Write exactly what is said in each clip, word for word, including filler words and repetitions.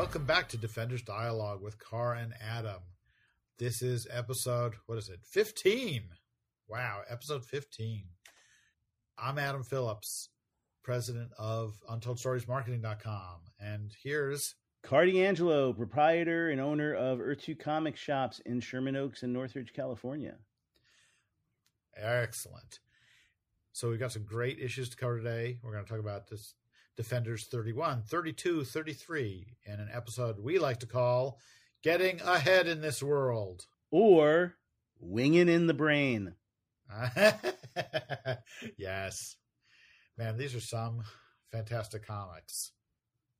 Welcome back to Defenders Dialogue with Carr and Adam. This is episode, what is it, fifteen. Wow, episode fifteen. I'm Adam Phillips, president of Untold Stories Marketing dot com. And here's... Carr D'Angelo, proprietor and owner of Earth two Comic Shops in Sherman Oaks and Northridge, California. Excellent. So we've got some great issues to cover today. We're going to talk about this Defenders thirty-one, thirty-two, thirty-three in an episode we like to call... Getting ahead in this world. Or winging in the brain. Yes. Man, these are some fantastic comics.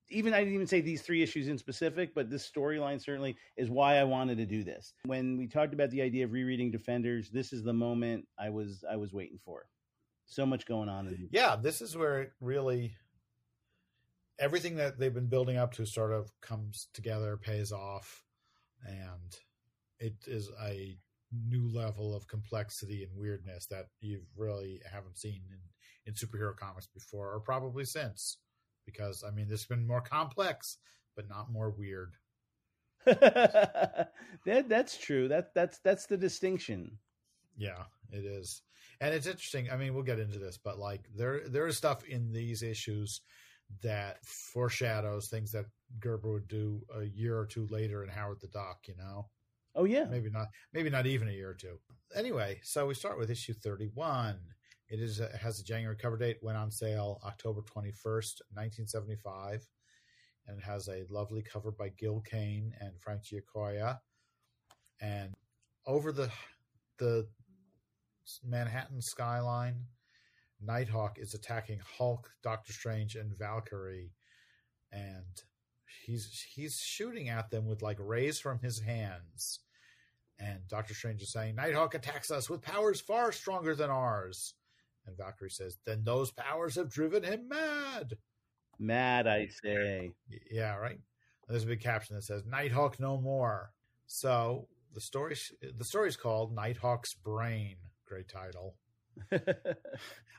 Even, I didn't even say these three issues in specific, but this storyline certainly is why I wanted to do this. When we talked about the idea of rereading Defenders, this is the moment I was I was waiting for. So much going on. In- yeah, this is where it really... Everything that they've been building up to sort of comes together, pays off, and it is a new level of complexity and weirdness that you really haven't seen in, in superhero comics before, or probably since. Because, I mean, there's been more complex, but not more weird. that That's true. That that's That's the distinction. Yeah, it is. And it's interesting. I mean, we'll get into this, but like there there is stuff in these issues that foreshadows things that Gerber would do a year or two later in Howard the Duck, you know? Oh, yeah. Maybe not Maybe not even a year or two. Anyway, so we start with issue thirty-one. It is a, has a January cover date, went on sale October twenty-first, nineteen seventy-five, and it has a lovely cover by Gil Kane and Frank Giacoia. And over the the Manhattan skyline, Nighthawk is attacking Hulk, Doctor Strange, and Valkyrie, and he's he's shooting at them with like rays from his hands. And Doctor Strange is saying, "Nighthawk attacks us with powers far stronger than ours." And Valkyrie says, "Then those powers have driven him mad." Mad, I say. Yeah, right. There's a big caption that says, "Nighthawk no more." So the story the story's called Nighthawk's Brain. Great title.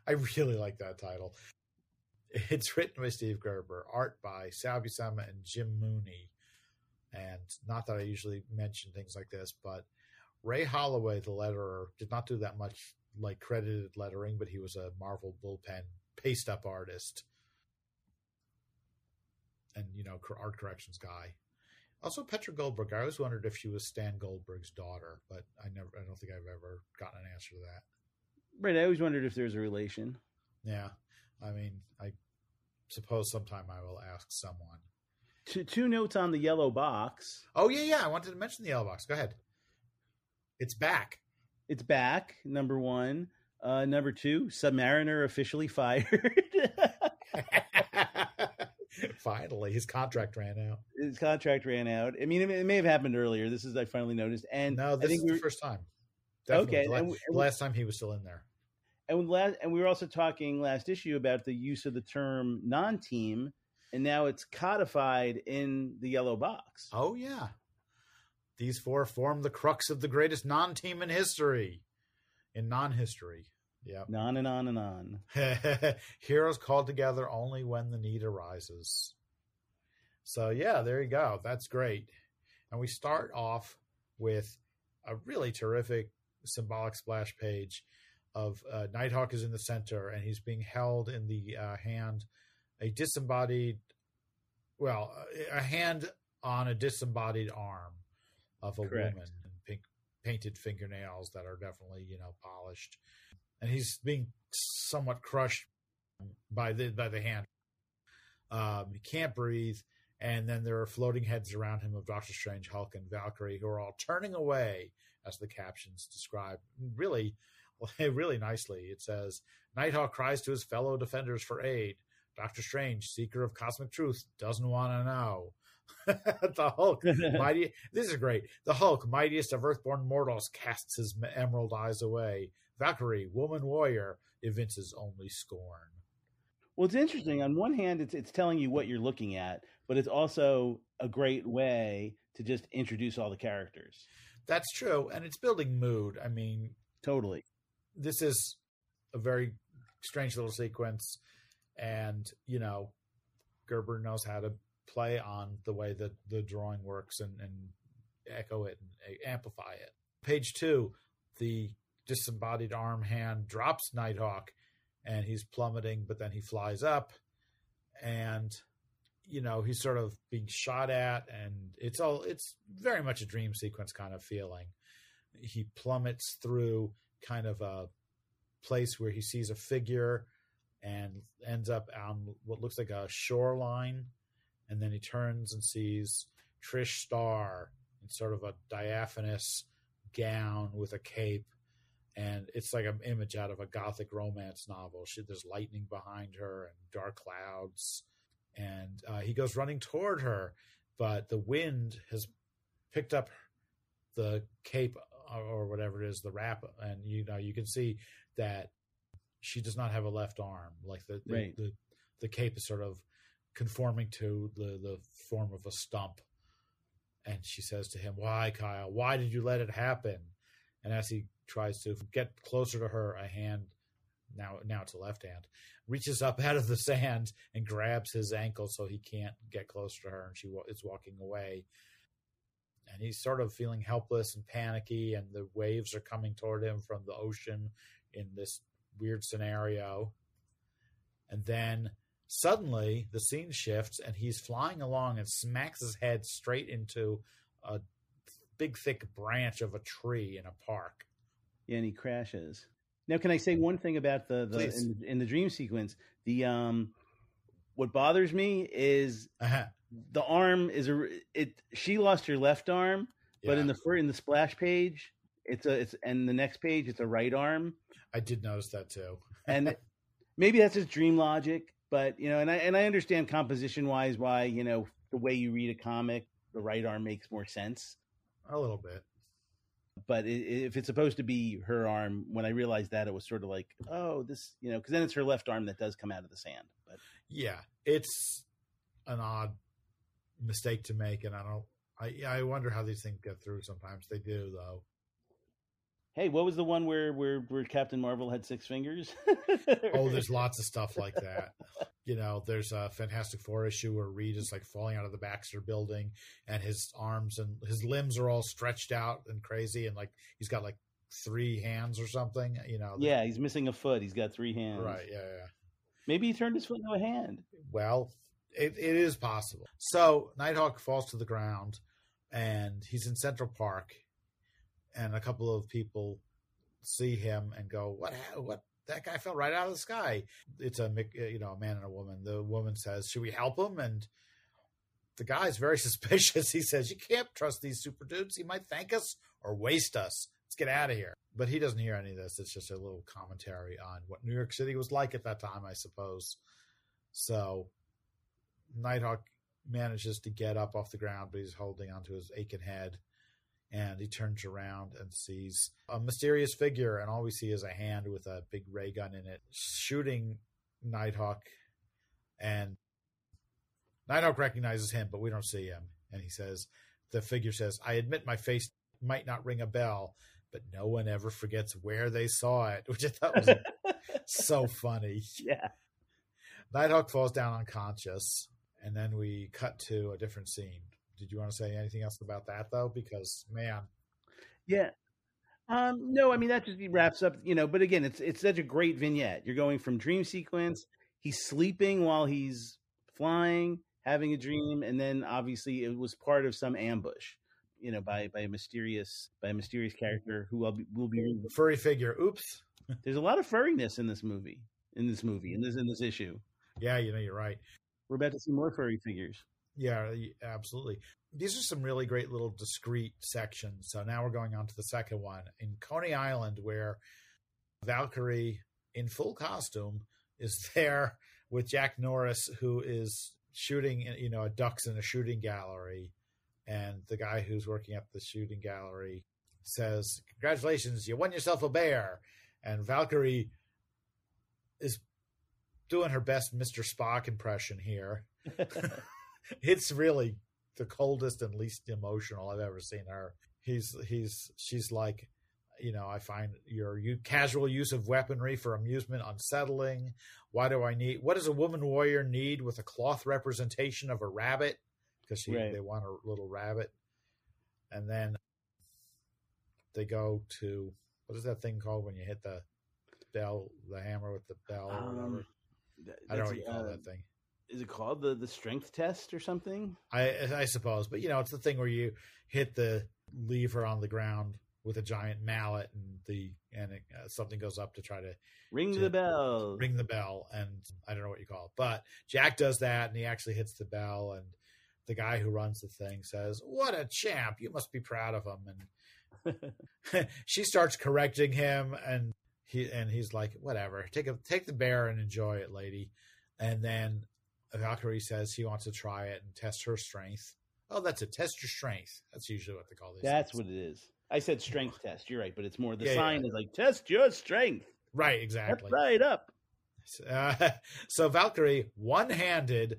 I really like that title. It's written by Steve Gerber, art by Sal Buscema and Jim Mooney. And not that I usually mention things like this, but Ray Holloway, the letterer, did not do that much like credited lettering, but he was a Marvel bullpen paste-up artist and, you know, art corrections guy. Also, Petra Goldberg. I always wondered if she was Stan Goldberg's daughter, but I never. I don't think I've ever gotten an answer to that. Right, I always wondered if there's a relation. Yeah, I mean, I suppose sometime I will ask someone. Two, two notes on the yellow box. Oh, yeah, yeah, I wanted to mention the yellow box. Go ahead. It's back. It's back, number one. Uh, number two, Submariner officially fired. Finally, his contract ran out. His contract ran out. I mean, it may, it may have happened earlier. This is, I finally noticed. And no, this I think is we were... the first time. Definitely. Okay. The last, and we, the last time he was still in there. And last, and we were also talking last issue about the use of the term non-team, and now it's codified in the yellow box. Oh, yeah. These four form the crux of the greatest non-team in history. In non-history. Yeah. Non and on and on. Heroes called together only when the need arises. So, yeah, there you go. That's great. And we start off with a really terrific symbolic splash page of uh, Nighthawk is in the center and he's being held in the uh, hand a disembodied well a hand on a disembodied arm of a Correct. woman in pink painted fingernails that are definitely, you know, polished, and he's being somewhat crushed by the by the hand. Um he can't breathe, and then there are floating heads around him of Doctor Strange, Hulk, and Valkyrie, who are all turning away, as the captions describe. Really, really nicely, it says, Nighthawk cries to his fellow defenders for aid. Doctor Strange, seeker of cosmic truth, doesn't want to know. The Hulk, mighty, this is great. The Hulk, mightiest of earthborn mortals, casts his emerald eyes away. Valkyrie, woman warrior, evinces only scorn. Well, it's interesting. On one hand, it's it's telling you what you're looking at, but it's also a great way to just introduce all the characters. That's true, and it's building mood. I mean, totally. This is a very strange little sequence, and, you know, Gerber knows how to play on the way that the drawing works and, and echo it and amplify it. Page two, the disembodied arm hand drops Nighthawk and he's plummeting, but then he flies up and, you know, he's sort of being shot at, and it's all, it's very much a dream sequence kind of feeling. He plummets through kind of a place where he sees a figure and ends up on what looks like a shoreline. And then he turns and sees Trish Starr in sort of a diaphanous gown with a cape. And it's like an image out of a gothic romance novel. She, there's lightning behind her and dark clouds. And uh, he goes running toward her, but the wind has picked up the cape or whatever it is, the wrap. And, you know, you can see that she does not have a left arm. Like the the, right. the, the cape is sort of conforming to the, the form of a stump. And she says to him, "Why, Kyle? Why did you let it happen?" And as he tries to get closer to her, a hand, now now it's a left hand, reaches up out of the sand and grabs his ankle so he can't get closer to her, and she is walking away. And he's sort of feeling helpless and panicky, and the waves are coming toward him from the ocean in this weird scenario. And then suddenly the scene shifts and he's flying along and smacks his head straight into a big, thick branch of a tree in a park. Yeah, and he crashes. Now, can I say one thing about the, the in, in the dream sequence? The um, what bothers me is uh-huh. the arm is a it. She lost her left arm, yeah. but in the in the splash page, it's a it's and the next page it's a right arm. I did notice that too, and maybe that's just dream logic. But you know, and I and I understand composition wise why you know the way you read a comic, the right arm makes more sense a little bit. But if it's supposed to be her arm, when I realized that, it was sort of like, oh, this, you know, because then it's her left arm that does come out of the sand. But yeah, it's an odd mistake to make. And I don't, I, I wonder how these things get through sometimes. They do, though. Hey, what was the one where, where, where Captain Marvel had six fingers? Oh, there's lots of stuff like that. You know, there's a Fantastic Four issue where Reed is like falling out of the Baxter building and his arms and his limbs are all stretched out and crazy. And like, he's got like three hands or something, you know? Yeah. That, he's missing a foot. He's got three hands. Right. Yeah. yeah. Maybe he turned his foot into a hand. Well, it, it is possible. So Nighthawk falls to the ground and he's in Central Park. And a couple of people see him and go, "What? What? That guy fell right out of the sky." It's a you know a man and a woman. The woman says, "Should we help him?" And the guy's very suspicious. He says, "You can't trust these super dudes. He might thank us or waste us. Let's get out of here." But he doesn't hear any of this. It's just a little commentary on what New York City was like at that time, I suppose. So Nighthawk manages to get up off the ground, but he's holding onto his aching head. And he turns around and sees a mysterious figure, and all we see is a hand with a big ray gun in it, shooting Nighthawk. And Nighthawk recognizes him, but we don't see him. And he says, the figure says, "I admit my face might not ring a bell, but no one ever forgets where they saw it," which I thought was so funny. Yeah. Nighthawk falls down unconscious, and then we cut to a different scene. Did you want to say anything else about that, though? Because, man. Yeah. Um, no, I mean, that just wraps up, you know, but again, it's it's such a great vignette. You're going from dream sequence. He's sleeping while he's flying, having a dream. And then obviously it was part of some ambush, you know, by, by a mysterious by a mysterious character who will be, will be a furry figure. Oops. There's a lot of furriness in this movie, in this movie, in this, in this issue. Yeah, you know, you're right. We're about to see more furry figures. Yeah, absolutely. These are some really great little discrete sections. So now we're going on to the second one in Coney Island, where Valkyrie in full costume is there with Jack Norris, who is shooting, you know, a ducks in a shooting gallery. And the guy who's working at the shooting gallery says, "Congratulations, you won yourself a bear." And Valkyrie is doing her best Mister Spock impression here. It's really the coldest and least emotional I've ever seen her. He's he's she's like, you know, I find your you, casual use of weaponry for amusement unsettling. Why do I need, what does a woman warrior need with a cloth representation of a rabbit? Because she, right. they want a little rabbit. And then they go to, what is that thing called when you hit the bell, the hammer with the bell or um, whatever? Th- I don't know what you call uh, that thing. Is it called the, the strength test or something? I I suppose. But, you know, it's the thing where you hit the lever on the ground with a giant mallet and the and it, uh, something goes up to try to ring to, the bell. Ring the bell. And I don't know what you call it. But Jack does that and he actually hits the bell. And the guy who runs the thing says, "What a champ. You must be proud of him." And she starts correcting him. And he and he's like, "Whatever. Take a, take the bear and enjoy it, lady." And then Valkyrie says he wants to try it and test her strength. Oh, that's a test your strength. That's usually what they call these. That's things. What it is. I said strength test. You're right, but it's more the yeah, sign yeah. is like test your strength. Right, exactly. That's right up. Uh, so Valkyrie, one-handed,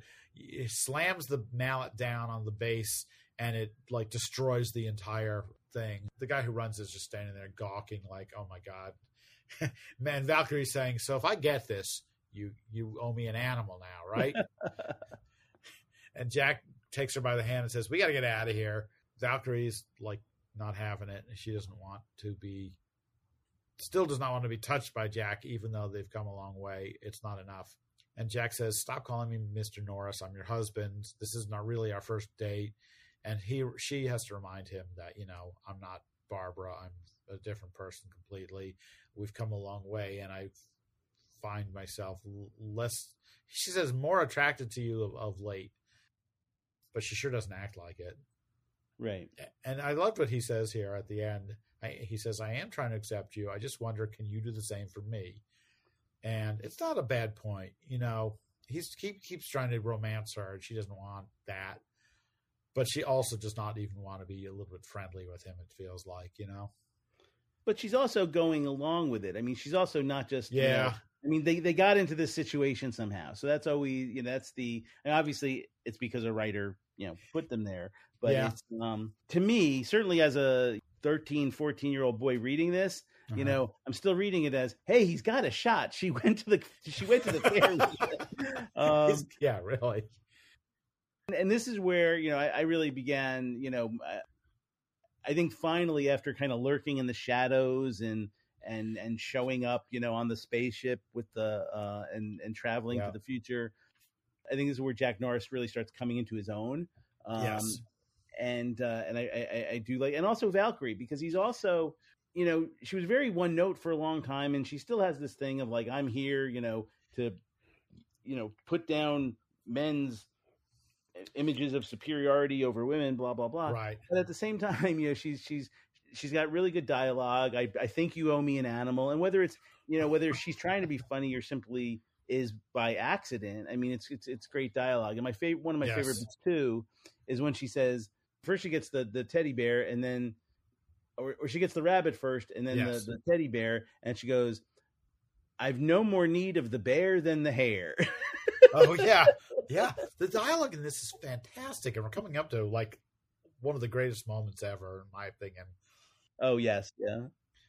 slams the mallet down on the base, and it like destroys the entire thing. The guy who runs is just standing there gawking, like, "Oh my god, man!" Valkyrie's saying, "So if I get this, you you owe me an animal now, right?" And Jack takes her by the hand and says, "We got to get out of here." Valkyrie's like not having it. She doesn't want to be, still does not want to be touched by Jack, even though they've come a long way. It's not enough. And Jack says, "Stop calling me Mister Norris. I'm your husband. This is not really our first date." And he, she has to remind him that, you know, "I'm not Barbara. I'm a different person completely. We've come a long way. And I've, find myself less," she says, "more attracted to you of, of late," but she sure doesn't act like it. Right. And I loved what he says here at the end. I, he says, "I am trying to accept you. I just wonder, can you do the same for me?" And it's not a bad point. You know, he's he keeps trying to romance her and she doesn't want that, but she also does not even want to be a little bit friendly with him. It feels like, you know, but she's also going along with it. I mean, she's also not just, yeah, you know, I mean, they, they got into this situation somehow. So that's always, you know, that's the, and obviously it's because a writer, you know, put them there. But yeah. it's, um, to me, certainly as a thirteen, fourteen year old boy reading this, uh-huh. you know, I'm still reading it as, hey, he's got a shot. She went to the, she went to the fair. um, yeah, really. And, and this is where, you know, I, I really began, you know, I, I think finally after kind of lurking in the shadows and, and and showing up, you know, on the spaceship with the uh and and traveling yeah. to the future, I think this is where Jack Norris really starts coming into his own. Um yes. and uh and I, I I do like, and also Valkyrie, because he's also, you know, she was very one note for a long time, and she still has this thing of like, I'm here, you know, to, you know, put down men's images of superiority over women, blah blah blah. Right. But at the same time, you know, she's she's she's got really good dialogue. I, I think you owe me an animal. And whether it's, you know, whether she's trying to be funny or simply is by accident, I mean, it's it's it's great dialogue. And my favorite, one of my yes. favorite bits too, is when she says, first she gets the, the teddy bear, and then, or, or she gets the rabbit first, and then yes. the, the teddy bear, and she goes, "I've no more need of the bear than the hare." Oh yeah, yeah. The dialogue in this is fantastic, and we're coming up to like one of the greatest moments ever, in my opinion. Oh, yes. Yeah.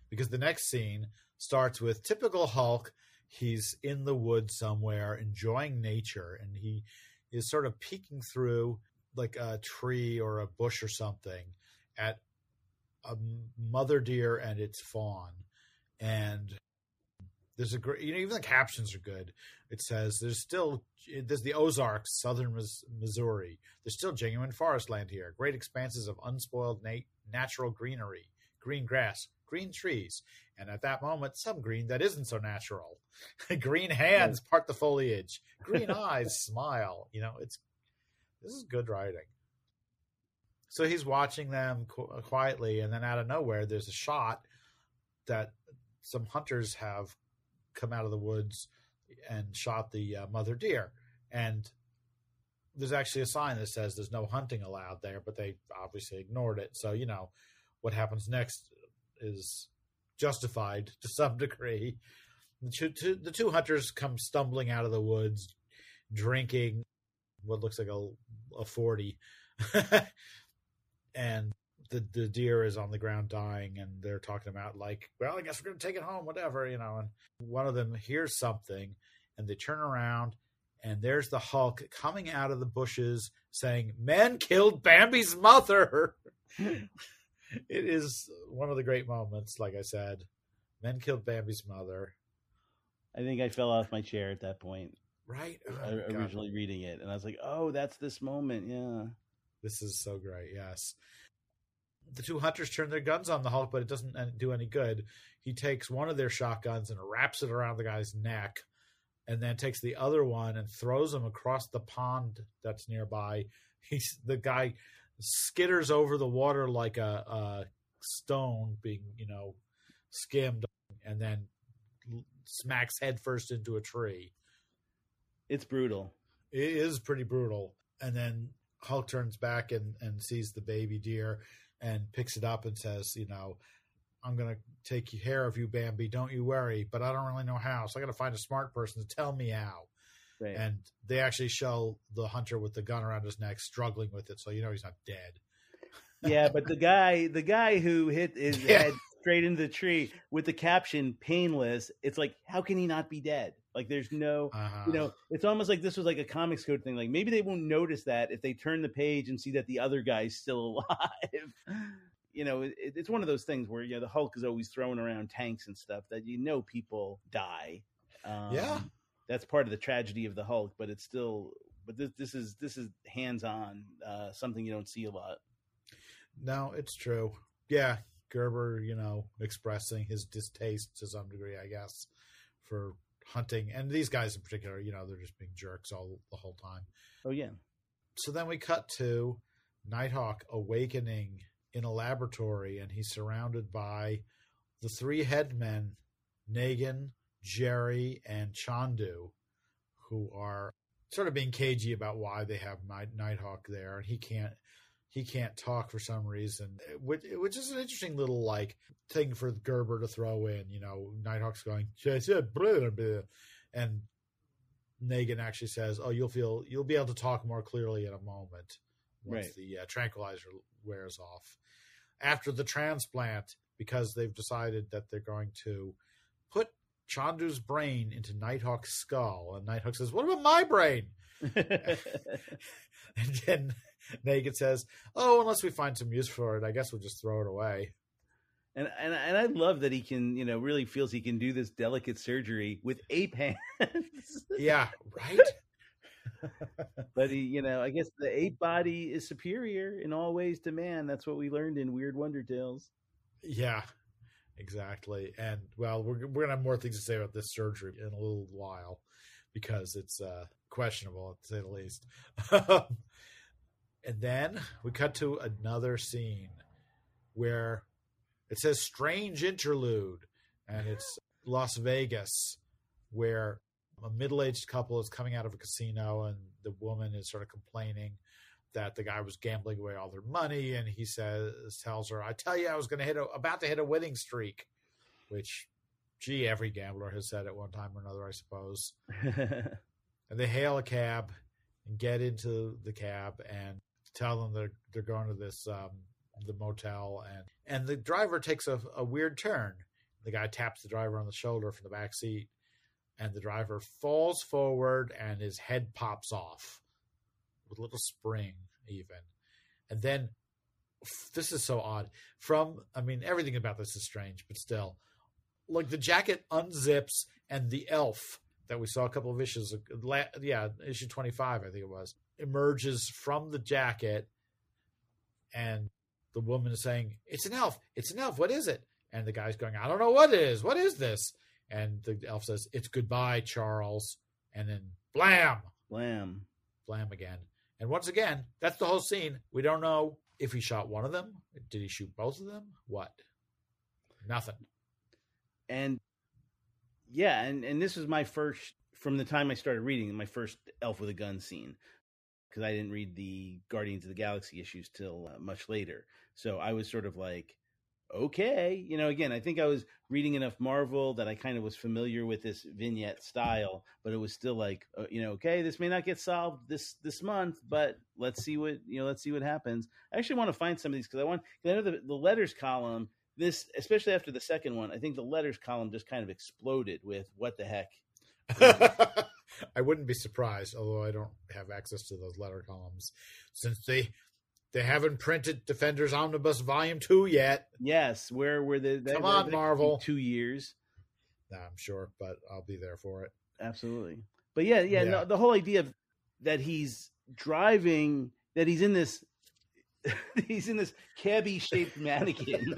Because the next scene starts with typical Hulk. He's in the woods somewhere enjoying nature, and he is sort of peeking through like a tree or a bush or something at a mother deer and its fawn. And there's a great, you know, even the captions are good. It says there's still, there's the Ozarks, southern Missouri. There's still genuine forest land here. Great expanses of unspoiled nat- natural greenery. Green grass, green trees, and at that moment, some green that isn't so natural. Green hands part the foliage. Green eyes smile. You know, it's this is good writing. So he's watching them qu- quietly, and then out of nowhere, there's a shot that some hunters have come out of the woods and shot the uh, mother deer. And there's actually a sign that says there's no hunting allowed there, but they obviously ignored it. So, you know, what happens next is justified to some degree. The two, two, the two hunters come stumbling out of the woods, drinking what looks like a, a forty. And the, the deer is on the ground dying, and they're talking about like, well, I guess we're going to take it home, whatever, you know, and one of them hears something and they turn around and there's the Hulk coming out of the bushes saying, "Men killed Bambi's mother." It is one of the great moments. Like I said, men killed Bambi's mother. I think I fell off my chair at that point. Right. Oh, originally God. Reading it. And I was like, oh, that's this moment. Yeah. This is so great. Yes. The two hunters turn their guns on the Hulk, but it doesn't do any good. He takes one of their shotguns and wraps it around the guy's neck, and then takes the other one and throws him across the pond that's nearby. He's, the guy skitters over the water like a, a stone being, you know, skimmed, and then smacks headfirst into a tree. It's brutal. It is pretty brutal. And then Hulk turns back and, and sees the baby deer and picks it up and says, you know, "I'm going to take care of you, Bambi. Don't you worry. But I don't really know how, so I got to find a smart person to tell me how." Right. And they actually show the hunter with the gun around his neck struggling with it, so you know he's not dead. Yeah, but the guy the guy who hit his yeah. head straight into the tree with the caption, "painless," it's like, how can he not be dead? Like, there's no, uh-huh. you know, it's almost like this was like a comics code thing. Like, maybe they won't notice that if they turn the page and see that the other guy's still alive. You know, it, it's one of those things where, you know, the Hulk is always throwing around tanks and stuff that, you know, people die. Um, yeah. That's part of the tragedy of the Hulk, but it's still, but this, this is, this is hands-on, uh, something you don't see a lot. No, it's true. Yeah. Gerber, you know, expressing his distaste to some degree, I guess, for hunting. And these guys in particular, you know, they're just being jerks all the whole time. Oh, yeah. So then we cut to Nighthawk awakening in a laboratory, and he's surrounded by the three headmen, Nagan, Jerry, and Chondu, who are sort of being cagey about why they have Nighthawk there, and he can't he can't talk for some reason, which is an interesting little like thing for Gerber to throw in. You know, Nighthawk's going, blah, blah, blah, and Nagan actually says, "Oh, you'll feel you'll be able to talk more clearly in a moment once right. the uh, tranquilizer wears off." After the transplant, because they've decided that they're going to put Chondu's brain into Nighthawk's skull, and Nighthawk says, "What about my brain?" And then Nagan says, "Oh, unless we find some use for it, I guess we'll just throw it away." And and and I love that he can, you know, really feels he can do this delicate surgery with ape hands. Yeah, right. But he, you know, I guess the ape body is superior in all ways to man. That's what we learned in Weird Wonder Tales. Yeah, exactly. And well, we're we're gonna have more things to say about this surgery in a little while, because it's uh, questionable to say the least. And then we cut to another scene where it says "strange interlude," and it's Las Vegas, where a middle-aged couple is coming out of a casino, and the woman is sort of complaining that the guy was gambling away all their money. And he says, tells her, "I tell you, I was going to hit a, about to hit a winning streak," which, gee, every gambler has said at one time or another, I suppose. And they hail a cab and get into the cab and tell them they're, they're going to this, um, the motel. And, and the driver takes a, a weird turn. The guy taps the driver on the shoulder from the back seat, and the driver falls forward and his head pops off with a little spring even. And then, this is so odd, from, I mean, everything about this is strange, but still, like, the jacket unzips and the elf that we saw a couple of issues, yeah, issue twenty-five, I think it was, emerges from the jacket, and the woman is saying, "It's an elf, it's an elf, what is it?" And the guy's going, "I don't know what it is, what is this?" And the elf says, "It's goodbye, Charles." And then blam, blam, blam again. And once again, that's the whole scene. We don't know if he shot one of them. Did he shoot both of them? What? Nothing. And yeah, and, and this was my first, from the time I started reading, my first elf with a gun scene, because I didn't read the Guardians of the Galaxy issues till uh, much later. So I was sort of like, okay. You know, again, I think I was reading enough Marvel that I kind of was familiar with this vignette style, but it was still like, uh, you know, okay, this may not get solved this, this month, but let's see what, you know, let's see what happens. I actually want to find some of these because I want, because I know the, the letters column, this, especially after the second one, I think the letters column just kind of exploded with what the heck. I wouldn't be surprised, although I don't have access to those letter columns since they they haven't printed Defenders Omnibus Volume Two yet. Yes, where were the come on Marvel two years? Nah, I'm sure, but I'll be there for it. Absolutely, but yeah, yeah, yeah. No, the whole idea of that he's driving, that he's in this. He's in this cabbie-shaped mannequin,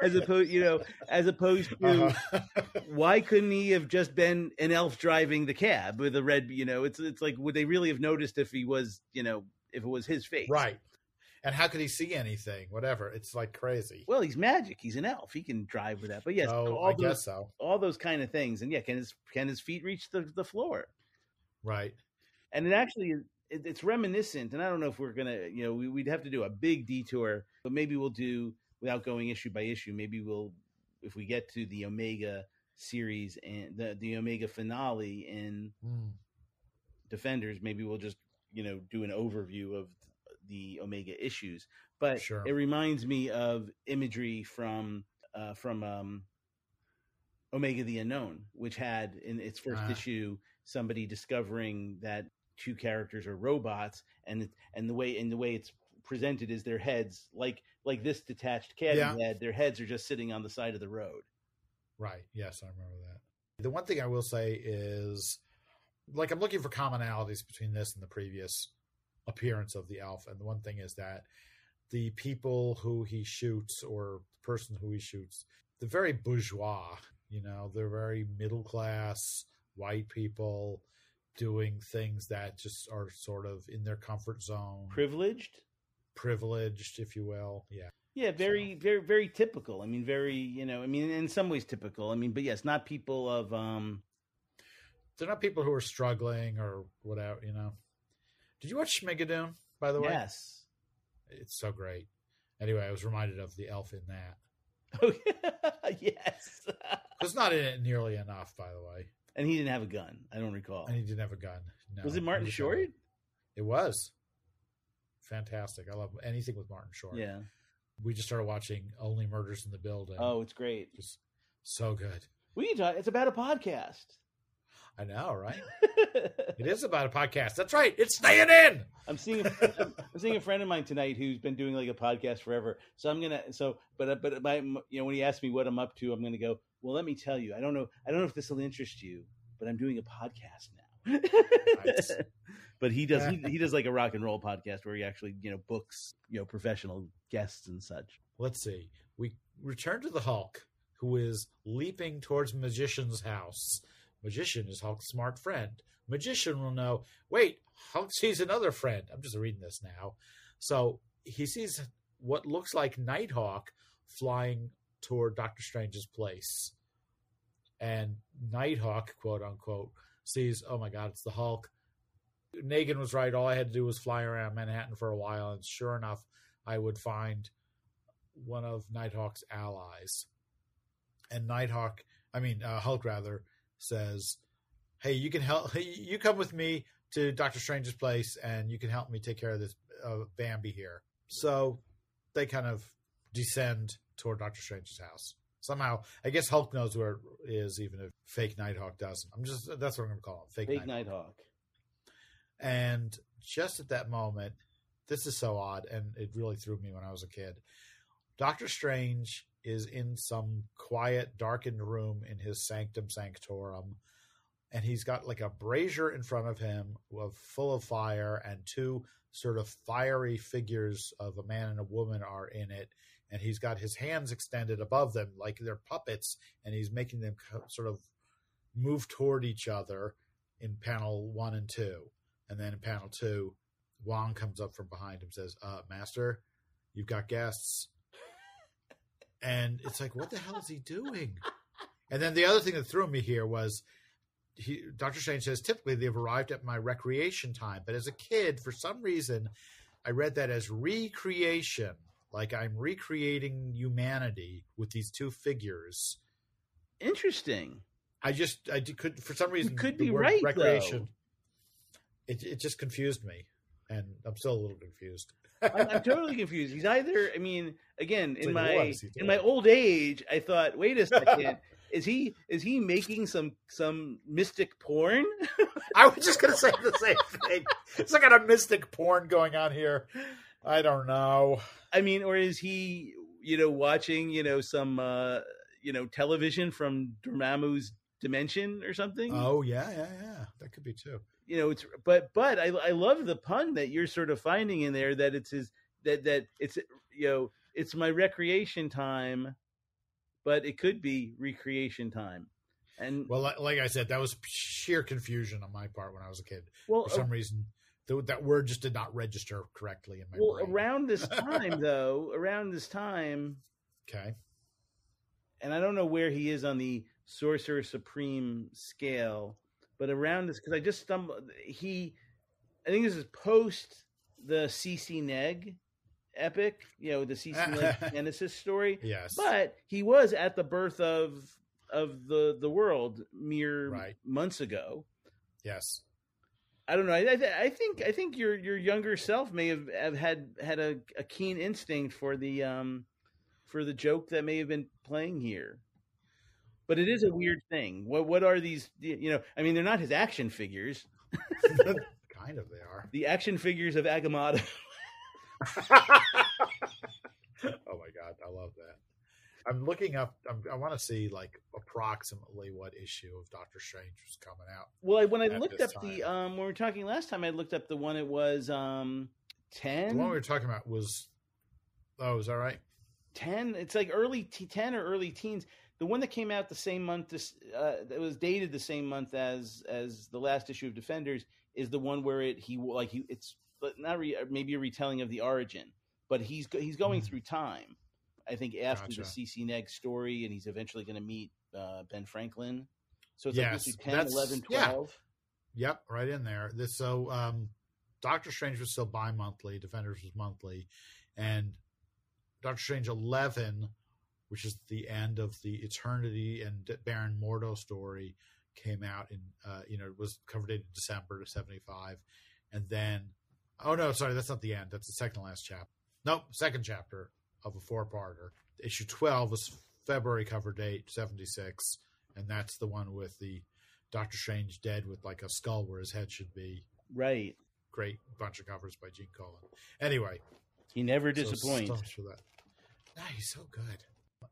as opposed, you know, as opposed to uh-huh. Why couldn't he have just been an elf driving the cab with a red, you know? It's it's like, would they really have noticed if he was, you know, if it was his face, right? And how could he see anything? Whatever, it's like crazy. Well, he's magic. He's an elf. He can drive with that. But yes, oh, all I those, guess so. All those kind of things, and yeah, can his can his feet reach the the floor? Right. And it actually. It's reminiscent, and I don't know if we're going to, you know, we, we'd have to do a big detour, but maybe we'll do, without going issue by issue, maybe we'll, if we get to the Omega series and the, the Omega finale in mm. Defenders, maybe we'll just, you know, do an overview of the Omega issues. But sure. It reminds me of imagery from, uh, from um, Omega the Unknown, which had in its first ah. issue somebody discovering that two characters are robots, and and the way and the way it's presented is their heads like like this detached cat yeah. head. Their heads are just sitting on the side of the road. Right. Yes, I remember that. The one thing I will say is, like, I'm looking for commonalities between this and the previous appearance of the elf, and the one thing is that the people who he shoots, or the person who he shoots, they're very bourgeois. You know, they're very middle class white people. Doing things that just are sort of in their comfort zone, privileged, privileged, if you will. Yeah, yeah, very, so. very, very typical. I mean, very, you know, I mean, in some ways typical. I mean, but yes, not people of. um They're not people who are struggling or whatever. You know, did you watch Schmigadoon, by the way? Yes, it's so great. Anyway, I was reminded of the elf in that. Oh yeah, yes, it's not in it nearly enough, by the way. And he didn't have a gun. I don't recall. And he didn't have a gun. No. Was it Martin Short? It was. Fantastic. I love anything with Martin Short. Yeah. We just started watching Only Murders in the Building. Oh, it's great. Just so good. We can talk. It's about a podcast. I know, right? It is about a podcast. That's right. It's staying in. I'm seeing. A, I'm seeing a friend of mine tonight who's been doing like a podcast forever. So I'm gonna. So, but but my, you know, when he asked me what I'm up to, I'm gonna go. Well, let me tell you. I don't know. I don't know if this will interest you, but I'm doing a podcast now. Nice. But he does. He, he does like a rock and roll podcast where he actually, you know, books, you know, professional guests and such. Let's see. We return to the Hulk, who is leaping towards Magician's house. Magician is Hulk's smart friend. Magician will know, wait, Hulk sees another friend. I'm just reading this now. So he sees what looks like Nighthawk flying toward Doctor Strange's place. And Nighthawk, quote unquote, sees, oh my God, it's the Hulk. Nagan was right. All I had to do was fly around Manhattan for a while. And sure enough, I would find one of Nighthawk's allies. And Nighthawk, I mean, uh, Hulk rather, says, hey, you can help. You come with me to Doctor Strange's place, and you can help me take care of this uh, Bambi here. So they kind of descend toward Doctor Strange's house. Somehow, I guess Hulk knows where it is, even if fake Nighthawk doesn't. I'm just that's what I'm going to call him, fake, fake Nighthawk. Nighthawk. And just at that moment, this is so odd, and it really threw me when I was a kid. Doctor Strange is in some quiet, darkened room in his sanctum sanctorum, and he's got like a brazier in front of him of full of fire, and two sort of fiery figures of a man and a woman are in it, and he's got his hands extended above them like they're puppets, and he's making them sort of move toward each other in panel one and two. And then in panel two, Wong comes up from behind him and says, uh, Master, you've got guests. And it's like, what the hell is he doing? And then the other thing that threw me here was he, Doctor Strange says, typically they've arrived at my recreation time. But as a kid, for some reason, I read that as recreation. Like, I'm recreating humanity with these two figures. Interesting. I just, I could, for some reason, you could be right, recreation, though. It, it just confused me. And I'm still a little confused. I'm, I'm totally confused. He's either, I mean, again, it's in like, my in my old age, I thought, wait a second, is he is he making some some mystic porn? I was just gonna say the same thing. It's like a mystic porn going on here. I don't know. I mean, or is he, you know, watching, you know, some uh, you know, television from Dormammu's dimension or something? Oh yeah, yeah, yeah. That could be too. You know, it's but but I I love the pun that you're sort of finding in there, that it's his that that it's, you know, it's my recreation time, but it could be recreation time. And well, like, like I said, that was sheer confusion on my part when I was a kid. Well, for some uh, reason, th- that word just did not register correctly in my well, brain. Well, around this time though, around this time, okay. And I don't know where he is on the Sorcerer Supreme scale. But around this, because I just stumbled, he, I think this is post the C C Neg epic, you know, the C C Neg Genesis story. Yes. But he was at the birth of of the, the world mere right. months ago. Yes. I don't know. I, I think I think your your younger self may have, have had had a, a keen instinct for the um for the joke that may have been playing here. But it is a weird thing. What what are these, you know, I mean, they're not his action figures. Kind of, they are. The action figures of Agamotto. Oh, my God. I love that. I'm looking up. I'm, I want to see, like, approximately what issue of Doctor Strange was coming out. Well, when I looked up time. the, um, when we were talking last time, I looked up the one. It was um, ten. The one we were talking about was, oh, is that right? ten. It's like early t- ten or early teens. The one that came out the same month, uh, that was dated the same month as as the last issue of Defenders, is the one where it he like he it's not re, maybe a retelling of the origin, but he's he's going mm-hmm. through time. I think after gotcha. the C C Neg story, and he's eventually going to meet uh, Ben Franklin. So it's yes, like ten, eleven, twelve. Yeah. Yep, right in there. This so um, Doctor Strange was still bi-monthly, Defenders was monthly, and Doctor Strange eleven. Which is the end of the Eternity and Baron Mordo story, came out in, uh, you know, it was covered in December of seventy-five. And then, oh no, sorry, that's not the end. That's the second last chapter. Nope, second chapter of a four-parter. Issue twelve was February cover date, seventy-six. And that's the one with the Doctor Strange dead with like a skull where his head should be. Right. Great bunch of covers by Gene Colan. Anyway. He never disappoints. So for that. Nah, he's so good.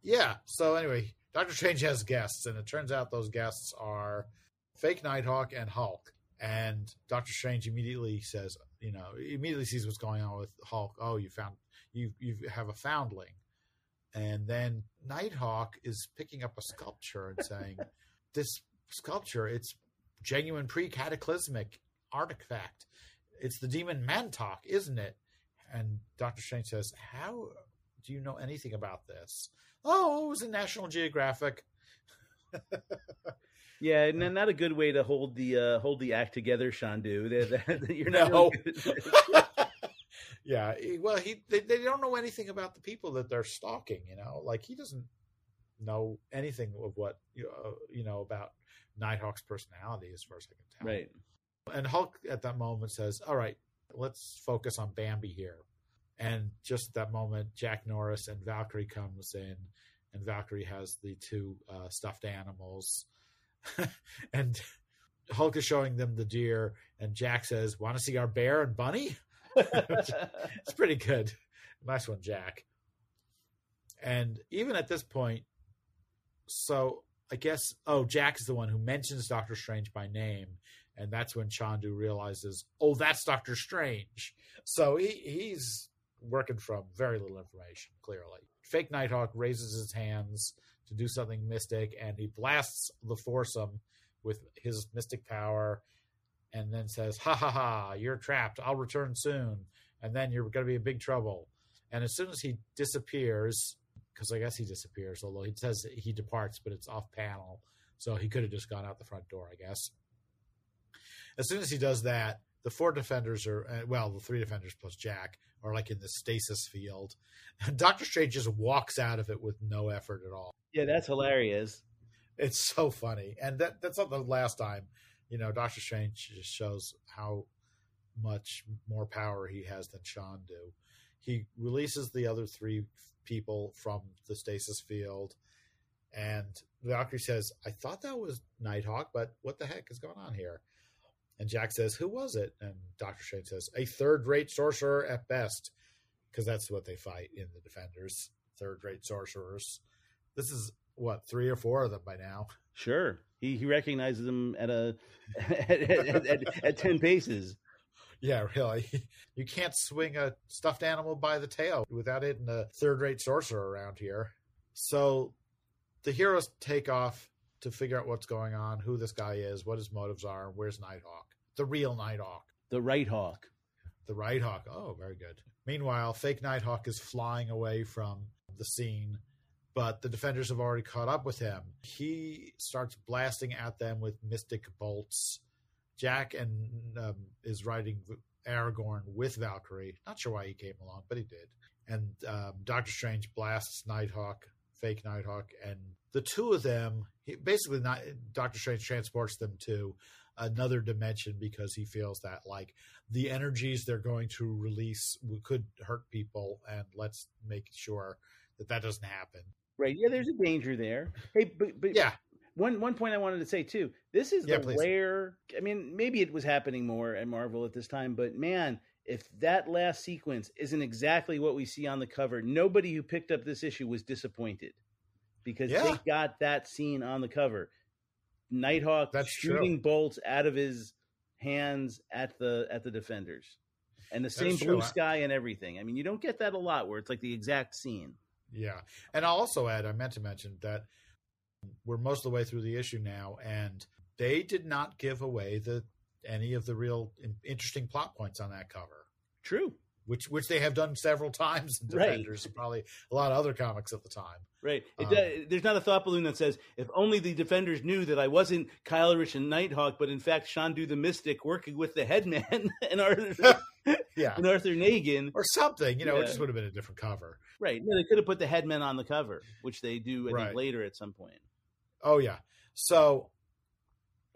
Yeah, so anyway, Doctor Strange has guests, and it turns out those guests are fake Nighthawk and Hulk. And Doctor Strange immediately says, you know, immediately sees what's going on with Hulk. Oh, you found you you have a foundling. And then Nighthawk is picking up a sculpture and saying, this sculpture, it's genuine pre-cataclysmic artifact. It's the demon Mantauk, isn't it? And Doctor Strange says, how do you know anything about this? Oh, it was in National Geographic. Yeah, and not a good way to hold the uh, hold the act together, Chondu. You're not. No. Really yeah, well, he they, they don't know anything about the people that they're stalking. You know, like he doesn't know anything of what you uh, you know about Nighthawk's personality, as far as I can tell. Right. And Hulk at that moment says, "All right, let's focus on Bambi here." And just that moment, Jack Norris and Valkyrie comes in, and Valkyrie has the two uh, stuffed animals. And Hulk is showing them the deer, and Jack says, want to see our bear and bunny? It's pretty good. Nice one, Jack. And even at this point, so I guess, oh, Jack is the one who mentions Doctor Strange by name. And that's when Chondu realizes, oh, that's Doctor Strange. So he, he's... working from very little information, clearly. Fake Nighthawk raises his hands to do something mystic, and he blasts the foursome with his mystic power and then says, ha ha ha, you're trapped. I'll return soon, and then you're going to be in big trouble. And as soon as he disappears, because I guess he disappears, although he says he departs, but it's off panel, so he could have just gone out the front door, I guess. as soon as he does that, the four defenders are, uh, well, the three defenders plus Jack are like in the stasis field. Doctor Strange just walks out of it with no effort at all. Yeah, that's hilarious. It's so funny. And that that's not the last time, you know, Doctor Strange just shows how much more power he has than Chondu. He releases the other three people from the stasis field. And Valkyrie says, I thought that was Nighthawk, but what the heck is going on here? And Jack says, who was it? And Doctor Strange says, a third-rate sorcerer at best, because that's what they fight in the Defenders, third-rate sorcerers. This is, what, three or four of them by now? Sure. He he recognizes them at, a, at, at, at, at ten paces. Yeah, really. You can't swing a stuffed animal by the tail without hitting a third-rate sorcerer around here. So the heroes take off to figure out what's going on, who this guy is, what his motives are, and where's Nighthawk. The real Nighthawk. The right hawk. The right hawk. Oh, very good. Meanwhile, fake Nighthawk is flying away from the scene, but the defenders have already caught up with him. He starts blasting at them with mystic bolts. Jack and um, is riding Aragorn with Valkyrie. Not sure why he came along, but he did. And um, Doctor Strange blasts Nighthawk, fake Nighthawk, and the two of them, he, basically not, Doctor Strange transports them to another dimension because he feels that like the energies they're going to release could hurt people, and let's make sure that that doesn't happen. Right. Yeah, there's a danger there. Hey, but, but yeah. One one point I wanted to say, too, this is yeah, the please. rare, I mean, maybe it was happening more at Marvel at this time, but man, if that last sequence isn't exactly what we see on the cover, nobody who picked up this issue was disappointed. Because yeah. they got that scene on the cover. Nighthawk That's shooting true. bolts out of his hands at the at the defenders. And the That's same true. blue sky and everything. I mean, you don't get that a lot where it's like the exact scene. Yeah. And I'll also add, I meant to mention that we're most of the way through the issue now, and they did not give away the any of the real interesting plot points on that cover. True. Which which they have done several times in Defenders, right. and probably a lot of other comics at the time. Right. It, um, uh, there's not a thought balloon that says, if only the Defenders knew that I wasn't Kyle Richmond and Nighthawk, but in fact Chondu the Mystic working with the Headman and Arthur yeah. and Arthur Nagan. Or something, you know, yeah. it just would have been a different cover. Right. No, they could have put the Headman on the cover, which they do I right. think later at some point. Oh, yeah. So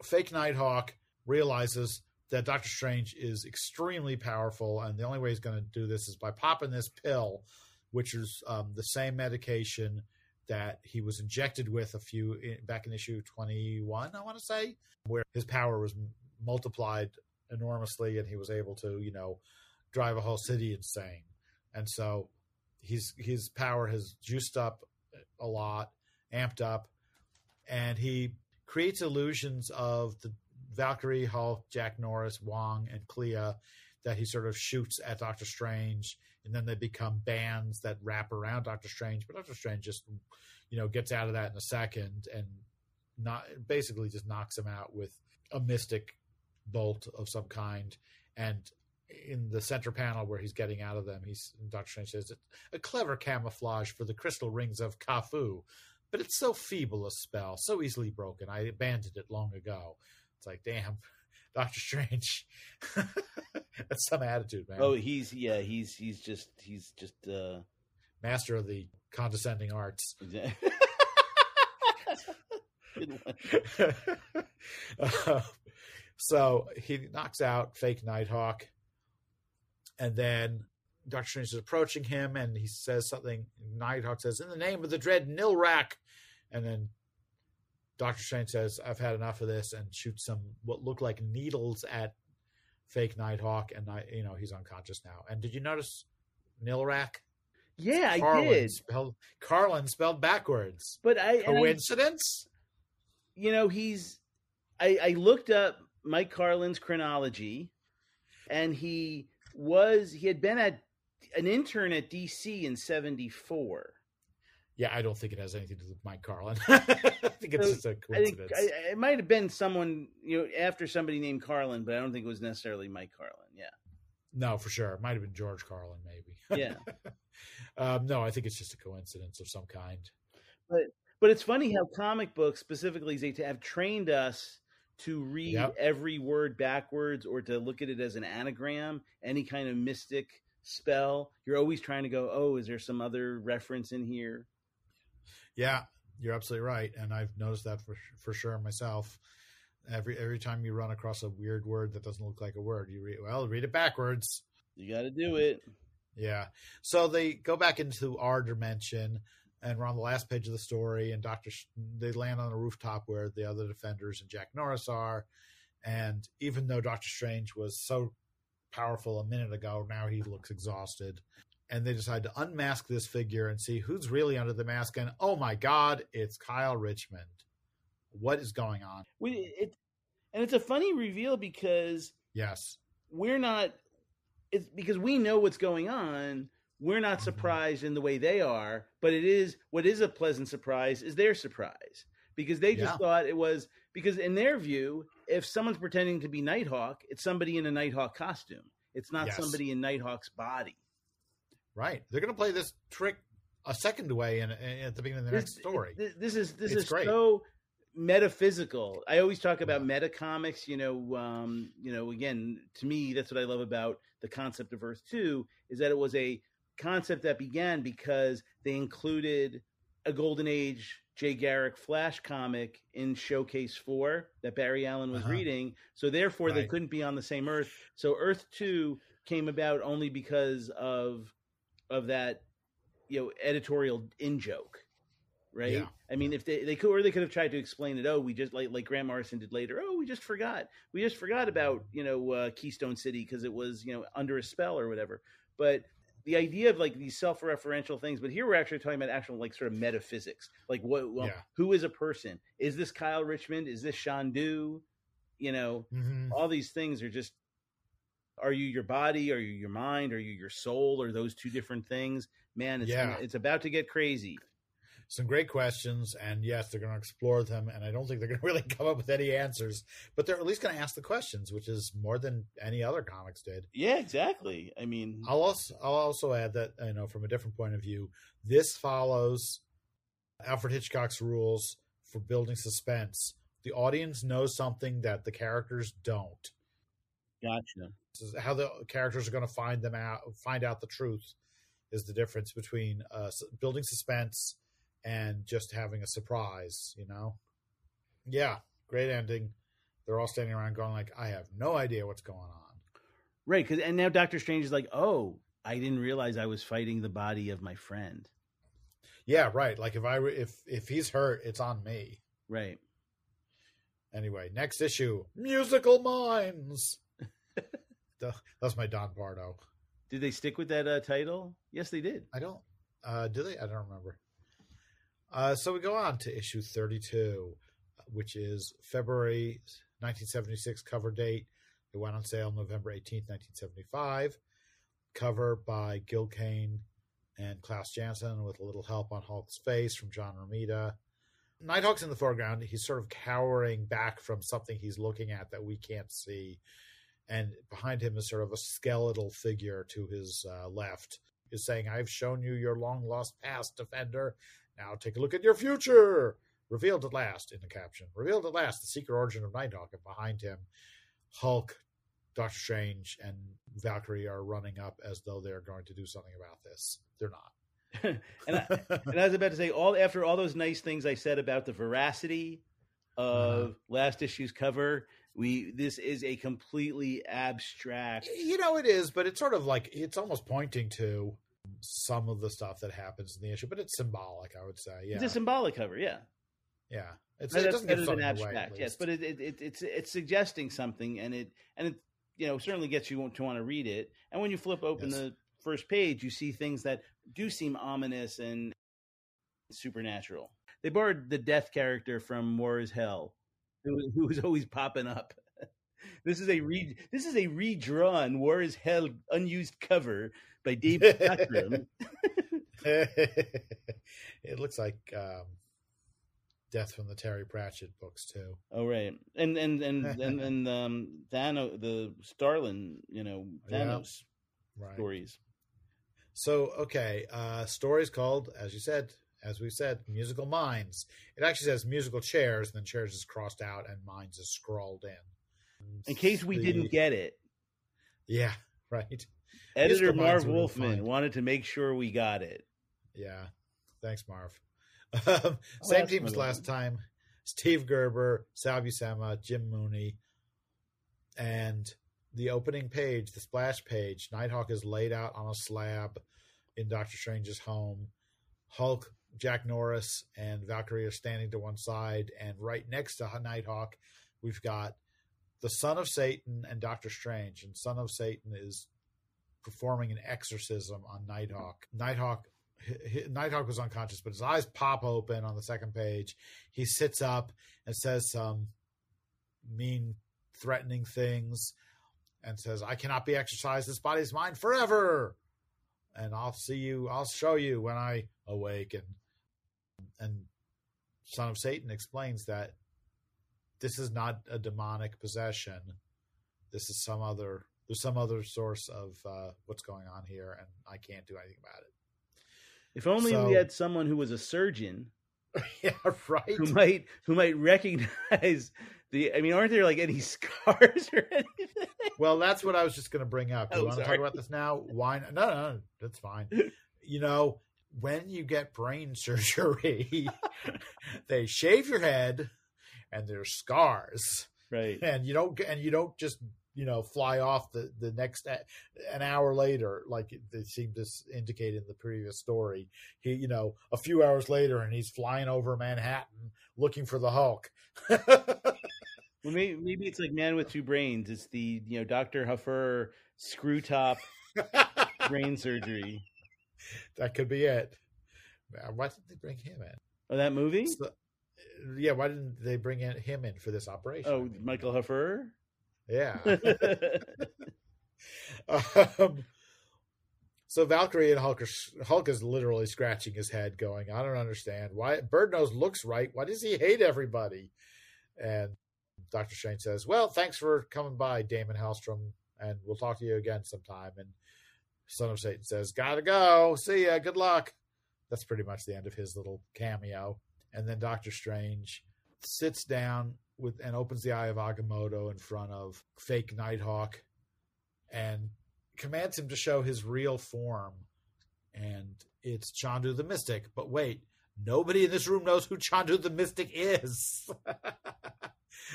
fake Nighthawk realizes that Doctor Strange is extremely powerful, and the only way he's going to do this is by popping this pill, which is um, the same medication that he was injected with a few back in issue twenty-one, I want to say, where his power was multiplied enormously, and he was able to, you know, drive a whole city insane. And so his his power has juiced up a lot, amped up, and he creates illusions of the Valkyrie, Hulk, Jack Norris, Wong, and Clea that he sort of shoots at Doctor Strange, and then they become bands that wrap around Doctor Strange. But Doctor Strange just, you know, gets out of that in a second and not basically just knocks him out with a mystic bolt of some kind. And in the center panel where he's getting out of them, he's Doctor Strange says, a clever camouflage for the crystal rings of Khafu, but it's so feeble a spell, so easily broken. I abandoned it long ago. It's like, damn, Doctor Strange. That's some attitude, man. Oh, he's yeah, he's he's just he's just uh master of the condescending arts. Good one. uh, so he knocks out fake Nighthawk, and then Doctor Strange is approaching him, and he says something. Nighthawk says, "In the name of the dread Nilrak," and then Doctor Strange says, I've had enough of this, and shoots some what look like needles at fake Nighthawk, and I, you know, he's unconscious now. And did you notice Nilrak? Yeah, Carlin I did. Spelled, Carlin spelled backwards. But I coincidence? I, you know, he's. I, I looked up Mike Carlin's chronology, and he was he had been at an intern at D C in seventy-four. Yeah, I don't think it has anything to do with Mike Carlin. I think it's so, just a coincidence. I think, I, it might have been someone, you know, after somebody named Carlin, but I don't think it was necessarily Mike Carlin. Yeah. No, for sure. It might have been George Carlin, maybe. Yeah. um, no, I think it's just a coincidence of some kind. But but it's funny how comic books, specifically, they have trained us to read yep. every word backwards or to look at it as an anagram, any kind of mystic spell. You're always trying to go, oh, is there some other reference in here? Yeah, you're absolutely right. And I've noticed that for for sure myself. Every every time you run across a weird word that doesn't look like a word, you read, well, read it backwards. You got to do it. Yeah. So they go back into our dimension, and we're on the last page of the story, and Doctor Sh- they land on a rooftop where the other defenders and Jack Norris are. And even though Doctor Strange was so powerful a minute ago, now he looks exhausted. And they decide to unmask this figure and see who's really under the mask. And, oh, my God, it's Kyle Richmond. What is going on? We, it, and it's a funny reveal because yes, we're not – it's because we know what's going on. We're not surprised in the way they are, but it is what is a pleasant surprise is their surprise, because they just yeah. thought it was, because in their view, if someone's pretending to be Nighthawk, it's somebody in a Nighthawk costume. It's not yes. somebody in Nighthawk's body. Right. They're going to play this trick a second way in, in, at the beginning of the this, next story. It, this is, this it's is great. So metaphysical. I always talk about yeah. meta comics, you know, um, you know, again, to me, that's what I love about the concept of Earth two is that it was a concept that began because they included a Golden Age Jay Garrick Flash comic in Showcase four that Barry Allen was uh-huh. reading. So therefore right. they couldn't be on the same Earth. So Earth two came about only because of, of that, you know, editorial in joke. Right. Yeah. I mean, if they, they could, or they could have tried to explain it. Oh, we just like, like Grant Morrison did later. Oh, we just forgot. We just forgot about, you know, uh, Keystone City. Cause it was, you know, under a spell or whatever, but the idea of like these self-referential things, but here we're actually talking about actual like sort of metaphysics, like what, well, yeah. who is a person? Is this Kyle Richmond? Is this Chondu? You know, mm-hmm. all these things are just, are you your body? Are you your mind? Are you your soul? Are those two different things? Man, it's yeah. it's about to get crazy. Some great questions, and yes, they're going to explore them, and I don't think they're going to really come up with any answers, but they're at least going to ask the questions, which is more than any other comics did. Yeah, exactly. I mean, I'll also, I'll also add that, you know, from a different point of view, this follows Alfred Hitchcock's rules for building suspense. The audience knows something that the characters don't. Gotcha. This is how the characters are going to find them out, find out the truth is the difference between uh, building suspense and just having a surprise, you know? Yeah, great ending. They're all standing around going like, I have no idea what's going on. Right, cause, and now Doctor Strange is like, oh, I didn't realize I was fighting the body of my friend. Yeah, right. Like if I if if he's hurt, it's on me. Right. Anyway, next issue, musical mimes. That's my Don Pardo. Did they stick with that uh, title? Yes, they did. I don't. Uh, do they? I don't remember. Uh, so we go on to issue thirty-two, which is February nineteen seventy-six cover date. It went on sale November eighteenth, nineteen seventy-five. Cover by Gil Kane and Klaus Janson with a little help on Hulk's face from John Romita. Nighthawk's in the foreground. He's sort of cowering back from something he's looking at that we can't see. And behind him is sort of a skeletal figure to his uh, left. He's saying, I've shown you your long-lost past, Defender. Now take a look at your future. Revealed at last, in the caption. Revealed at last, the secret origin of Nighthawk. And behind him, Hulk, Doctor Strange, and Valkyrie are running up as though they're going to do something about this. They're not. and, I, and I was about to say, all after all those nice things I said about the veracity of uh-huh. last issue's cover, we this is a completely abstract... You know, it is, but it's sort of like, it's almost pointing to... some of the stuff that happens in the issue, but it's symbolic, I would say. Yeah, it's a symbolic cover. Yeah, yeah. It's, it doesn't give something abstract, away, yes, but it, it, it it's it's suggesting something, and it and it you know certainly gets you to want to read it. And when you flip open yes. the first page, you see things that do seem ominous and supernatural. They borrowed the death character from More Is Hell, who, who was always popping up. This is a re this is a redrawn War Is Hell unused cover by David Cochran. It looks like um, Death from the Terry Pratchett books too. Oh right. And and and and, and um Thanos, the Starlin, you know, Thanos yeah. right. stories. So okay, uh stories called, as you said, as we said, musical minds. It actually says musical chairs, and then chairs is crossed out and minds is scrawled in. And in case we the, didn't get it. Yeah, right. Editor Marv Wolfman wanted to make sure we got it. Yeah. Thanks, Marv. Um, same team as last time. Steve Gerber, Sal Buscema, Jim Mooney. And the opening page, the splash page, Nighthawk is laid out on a slab in Doctor Strange's home. Hulk, Jack Norris, and Valkyrie are standing to one side. And right next to Nighthawk, we've got the Son of Satan and Doctor Strange. And Son of Satan is performing an exorcism on Nighthawk. Nighthawk Nighthawk was unconscious, but his eyes pop open on the second page. He sits up and says some mean, threatening things and says, "I cannot be exorcised. This body is mine forever. And I'll see you. I'll show you when I awake." And, and Son of Satan explains that this is not a demonic possession. This is some other, there's some other source of uh, what's going on here, and I can't do anything about it. If only so, we had someone who was a surgeon, yeah, right. Who might who might recognize the. I mean, aren't there like any scars or anything? Well, that's what I was just going to bring up. You oh, want sorry. to talk about this now? Why? No, no, no, that's fine. You know, when you get brain surgery, they shave your head, and there's scars, right? And you don't, and you don't just. you know, fly off the, the next, an hour later, like they seemed to indicate in the previous story. He, you know, a few hours later, and he's flying over Manhattan looking for the Hulk. Well, maybe, maybe it's like Man with Two Brains. It's the, you know, Doctor Huffer screw top brain surgery. That could be it. Why didn't they bring him in? Oh, that movie? So, yeah, why didn't they bring in, him in for this operation? Oh, Michael Huffer? Yeah. um, so Valkyrie and Hulk are, Hulk is literally scratching his head going, "I don't understand. Why Birdnose looks right. Why does he hate everybody?" And Doctor Strange says, "Well, thanks for coming by, Damon Hellstrom, and we'll talk to you again sometime." And Son of Satan says, "Gotta go. See ya. Good luck." That's pretty much the end of his little cameo. And then Doctor Strange sits down with and opens the eye of Agamotto in front of fake Nighthawk and commands him to show his real form. And it's Chondu the Mystic. But wait, nobody in this room knows who Chondu the Mystic is.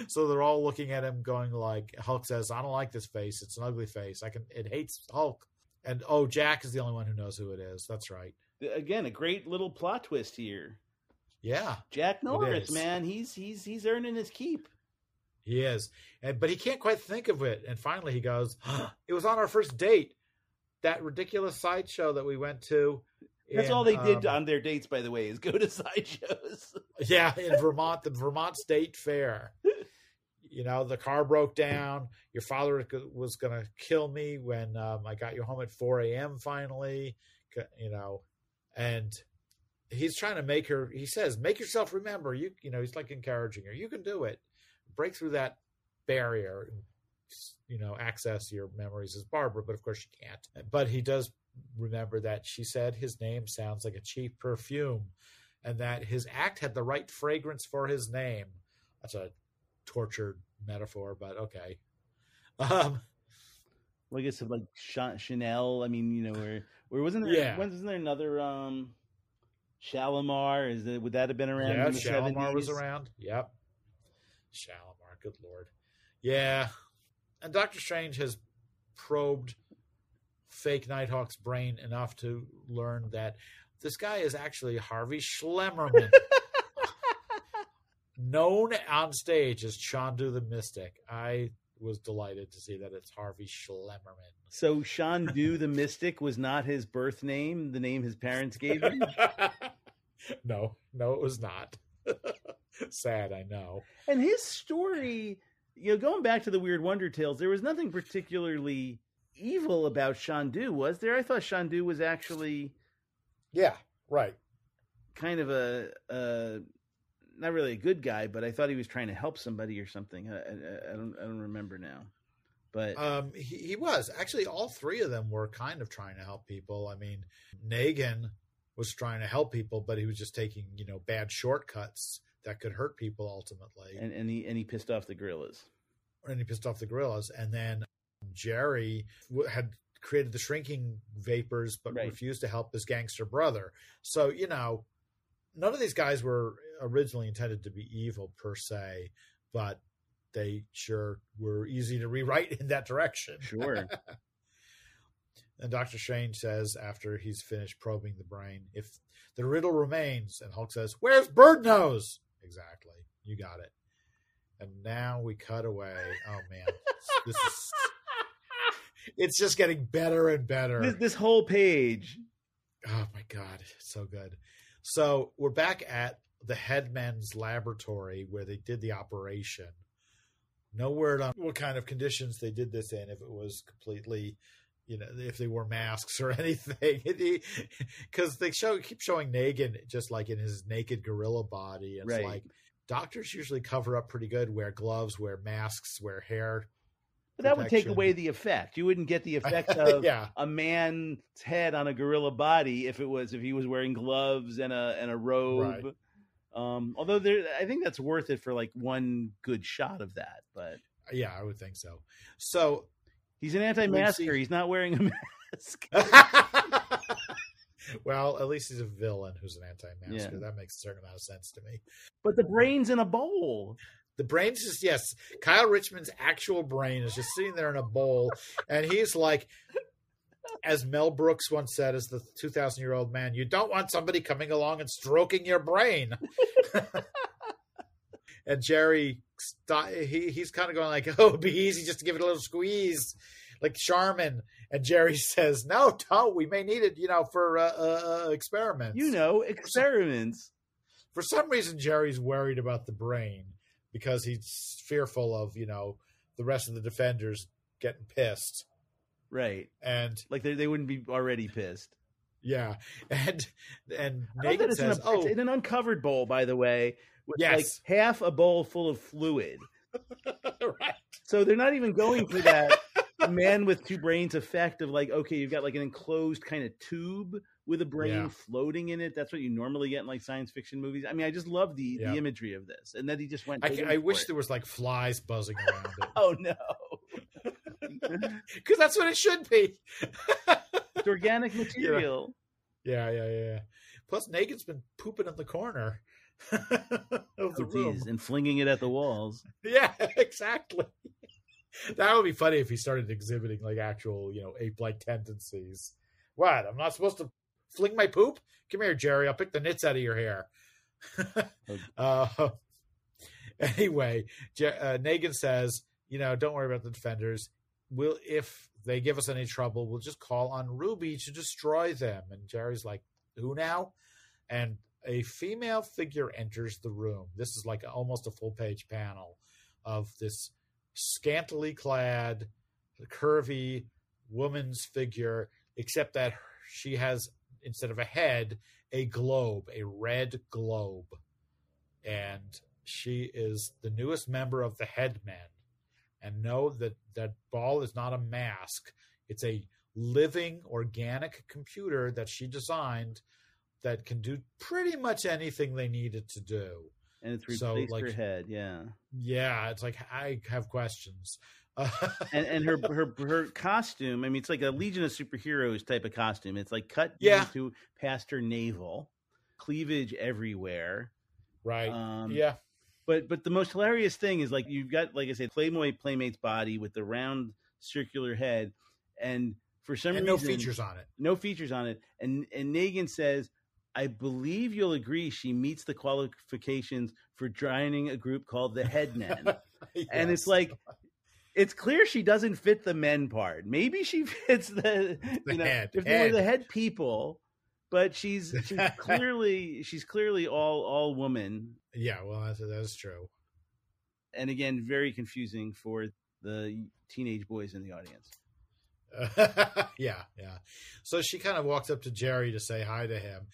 So they're all looking at him going like, Hulk says, "I don't like this face. It's an ugly face. I can, it hates Hulk." And oh, Jack is the only one who knows who it is. That's right. Again, a great little plot twist here. Yeah, Jack Norris, man, he's he's he's earning his keep. He is, and, but he can't quite think of it. And finally, he goes, "Huh, it was on our first date, that ridiculous sideshow that we went to." That's in, all they um, did on their dates, by the way, is go to sideshows. Yeah, in Vermont, the Vermont State Fair. You know, the car broke down. Your father was going to kill me when um, I got you home at four a.m. Finally, you know, and. He's trying to make her, he says, "Make yourself remember." You you know, he's like encouraging her. You can do it. Break through that barrier and, you know, access your memories as Barbara. But of course she can't. But he does remember that she said his name sounds like a cheap perfume and that his act had the right fragrance for his name. That's a tortured metaphor, but okay. Um, well, I guess of like Chanel, I mean, you know, or, or wasn't there, yeah. wasn't there another... Um... Shalimar, is that, would that have been around? Yeah, Shalimar was around. Yep. Shalimar, good Lord. Yeah. And Doctor Strange has probed fake Nighthawk's brain enough to learn that this guy is actually Harvey Schlemmerman, known on stage as Chondu the Mystic. I was delighted to see that it's Harvey Schlemmerman. So Chondu the Mystic was not his birth name, the name his parents gave him? No, no, it was not. Sad, I know. And his story, you know, going back to the Weird Wonder Tales, there was nothing particularly evil about Chondu, was there? I thought Chondu was actually... Yeah, right. Kind of a... a not really a good guy, but I thought he was trying to help somebody or something. I, I, I don't, I don't remember now, but um, he, he was actually all three of them were kind of trying to help people. I mean, Nagan was trying to help people, but he was just taking, you know, bad shortcuts that could hurt people ultimately. And, and he and he pissed off the gorillas. And he pissed off the gorillas. And then Jerry had created the shrinking vapors, but right. refused to help his gangster brother. So, you know, none of these guys were originally intended to be evil per se, but they sure were easy to rewrite in that direction. Sure. And Doctor Strange says, after he's finished probing the brain, if the riddle remains, and Hulk says, where's Bird Nose? Exactly. You got it. And now we cut away. Oh, man. This is, it's just getting better and better. This, this whole page. Oh, my God. It's so good. So we're back at the headman's laboratory where they did the operation. No word on what kind of conditions they did this in, if it was completely... you know, if they wore masks or anything, because they show keep showing Nagan just like in his naked gorilla body. And right. It's like doctors usually cover up pretty good, wear gloves, wear masks, wear hair. But protection. That would take away the effect. You wouldn't get the effect of yeah. a man's head on a gorilla body if it was if he was wearing gloves and a and a robe. Right. Um, although there, I think that's worth it for like one good shot of that. But yeah, I would think so. So. He's an anti-masker. He's not wearing a mask. Well, at least he's a villain who's an anti-masker. Yeah. That makes a certain amount of sense to me. But the brain's in a bowl. The brain's just, yes. Kyle Richmond's actual brain is just sitting there in a bowl. And he's like, as Mel Brooks once said, as the two thousand year old man, you don't want somebody coming along and stroking your brain. And Jerry, he he's kind of going like, oh, it'd be easy just to give it a little squeeze, like Charmin. And Jerry says, no, don't. We may need it, you know, for uh, uh, experiments. You know, experiments. For some, for some reason, Jerry's worried about the brain because he's fearful of, you know, the rest of the defenders getting pissed. Right. And like they, they wouldn't be already pissed. Yeah. And and Nate says, in a, oh. It's in an uncovered bowl, by the way. With yes. like half a bowl full of fluid. Right. So they're not even going for that man with two brains effect of like, okay, you've got like an enclosed kind of tube with a brain yeah. floating in it. That's what you normally get in like science fiction movies. I mean, I just love the, yeah. the imagery of this. And then he just went. I, I wish it. There was like flies buzzing around it. Oh, no. Because that's what it should be. It's organic material. Yeah, yeah, yeah. yeah. Plus, Nagan's been pooping in the corner. Oh, geez, and flinging it at the walls. Yeah, exactly. That would be funny if he started exhibiting like actual, you know, ape-like tendencies. What? I'm not supposed to fling my poop? Come here, Jerry. I'll pick the nits out of your hair. Okay. uh, anyway, Jer- uh, Nagan says, you know, don't worry about the defenders. We'll, if they give us any trouble, we'll just call on Ruby to destroy them. And Jerry's like, who now? And a female figure enters the room. This is like almost a full-page panel of this scantily clad, curvy woman's figure, except that she has, instead of a head, a globe, a red globe. And she is the newest member of the Headmen. And know that that ball is not a mask. It's a living, organic computer that she designed that can do pretty much anything they need it to do. And it's replaced so, like, her head, yeah. Yeah, it's like, I have questions. Uh, and and her, her her costume, I mean, it's like a Legion of Superheroes type of costume. It's like cut yeah. into past her navel, cleavage everywhere. Right, um, yeah. But but the most hilarious thing is, like, you've got, like I said, Playboy Playmate's body with the round circular head. And for some and reason... no features on it. No features on it. And, and Nagan says... I believe you'll agree she meets the qualifications for joining a group called the Headmen. Yes. And it's like, it's clear she doesn't fit the men part. Maybe she fits the, the you know, head. If they were the head people, but she's, she's clearly, she's clearly all, all woman. Yeah. Well, that's, that's true. And again, very confusing for the teenage boys in the audience. Uh, yeah. Yeah. So she kind of walks up to Jerry to say hi to him.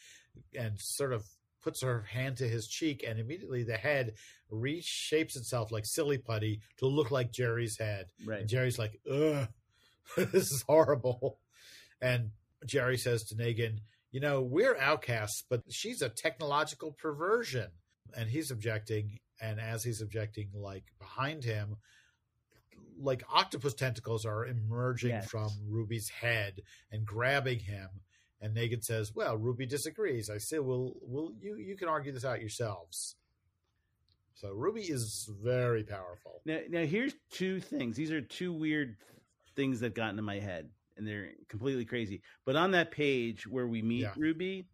And sort of puts her hand to his cheek, and immediately the head reshapes itself like silly putty to look like Jerry's head. Right. And Jerry's like, ugh, this is horrible. And Jerry says to Nagan, you know, we're outcasts, but she's a technological perversion. And he's objecting. And as he's objecting, like behind him, like octopus tentacles are emerging yes. from Ruby's head and grabbing him. And Nagan says, well, Ruby disagrees. I say, well, well you, you can argue this out yourselves. So Ruby is very powerful. Now, now here's two things. These are two weird things that got into my head, and they're completely crazy. But on that page where we meet yeah. Ruby,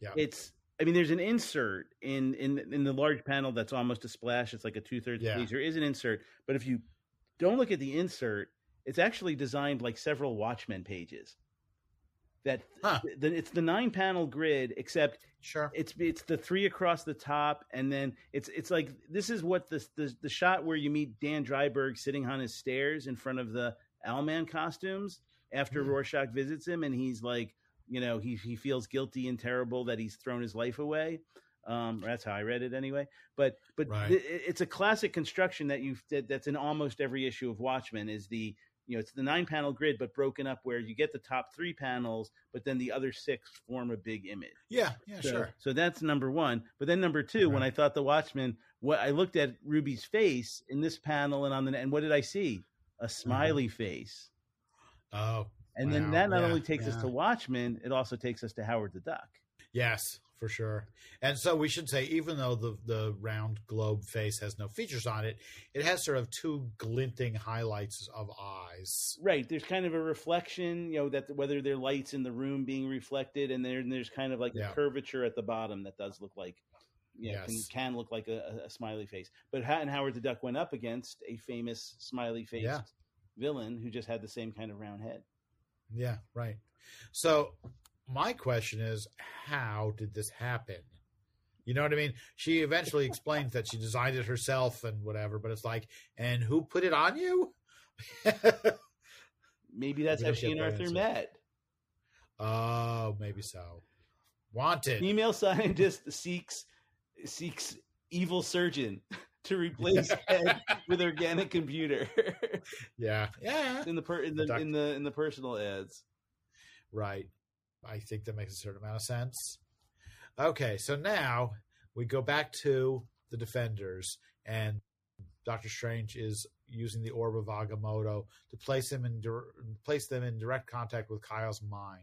yeah. it's, I mean, there's an insert in, in, in the large panel that's almost a splash. It's like a two-thirds yeah. page. There is an insert. But if you don't look at the insert, it's actually designed like several Watchmen pages. That huh. the, it's the nine panel grid, except sure. it's it's the three across the top, and then it's it's like this is what this the, the shot where you meet Dan Dryberg sitting on his stairs in front of the Owlman costumes after mm. Rorschach visits him, and he's like, you know, he he feels guilty and terrible that he's thrown his life away. Um, that's how I read it anyway. But but right. th- it's a classic construction that you that, that's in almost every issue of Watchmen is the. You know, it's the nine panel grid, but broken up where you get the top three panels, but then the other six form a big image. Yeah, yeah, so, sure. So that's number one. But then number two, right. when I thought the Watchmen, what I looked at Ruby's face in this panel and on the and what did I see? A smiley mm-hmm. face. Oh, and wow. then that not yeah, only takes yeah. us to Watchmen, it also takes us to Howard the Duck. Yes, for sure. And so we should say, even though the the round globe face has no features on it, it has sort of two glinting highlights of eyes. Right. There's kind of a reflection, you know, that whether there are lights in the room being reflected, and there, there's kind of like yeah. a curvature at the bottom that does look like, you know, yes. can, can look like a, a smiley face. But and Howard the Duck went up against a famous smiley faced yeah. villain who just had the same kind of round head. Yeah, right. So my question is, how did this happen? You know what I mean? She eventually explains that she designed it herself and whatever, but it's like, and who put it on you? Maybe that's how she and Arthur met. Oh, maybe so. Wanted. Female scientist seeks seeks evil surgeon to replace head with organic computer. yeah, yeah. In the per, in the, the in the in the personal ads, right. I think that makes a certain amount of sense. Okay, so now we go back to the Defenders, and Doctor Strange is using the Orb of Agamotto to place him in place them in direct contact with Kyle's mind.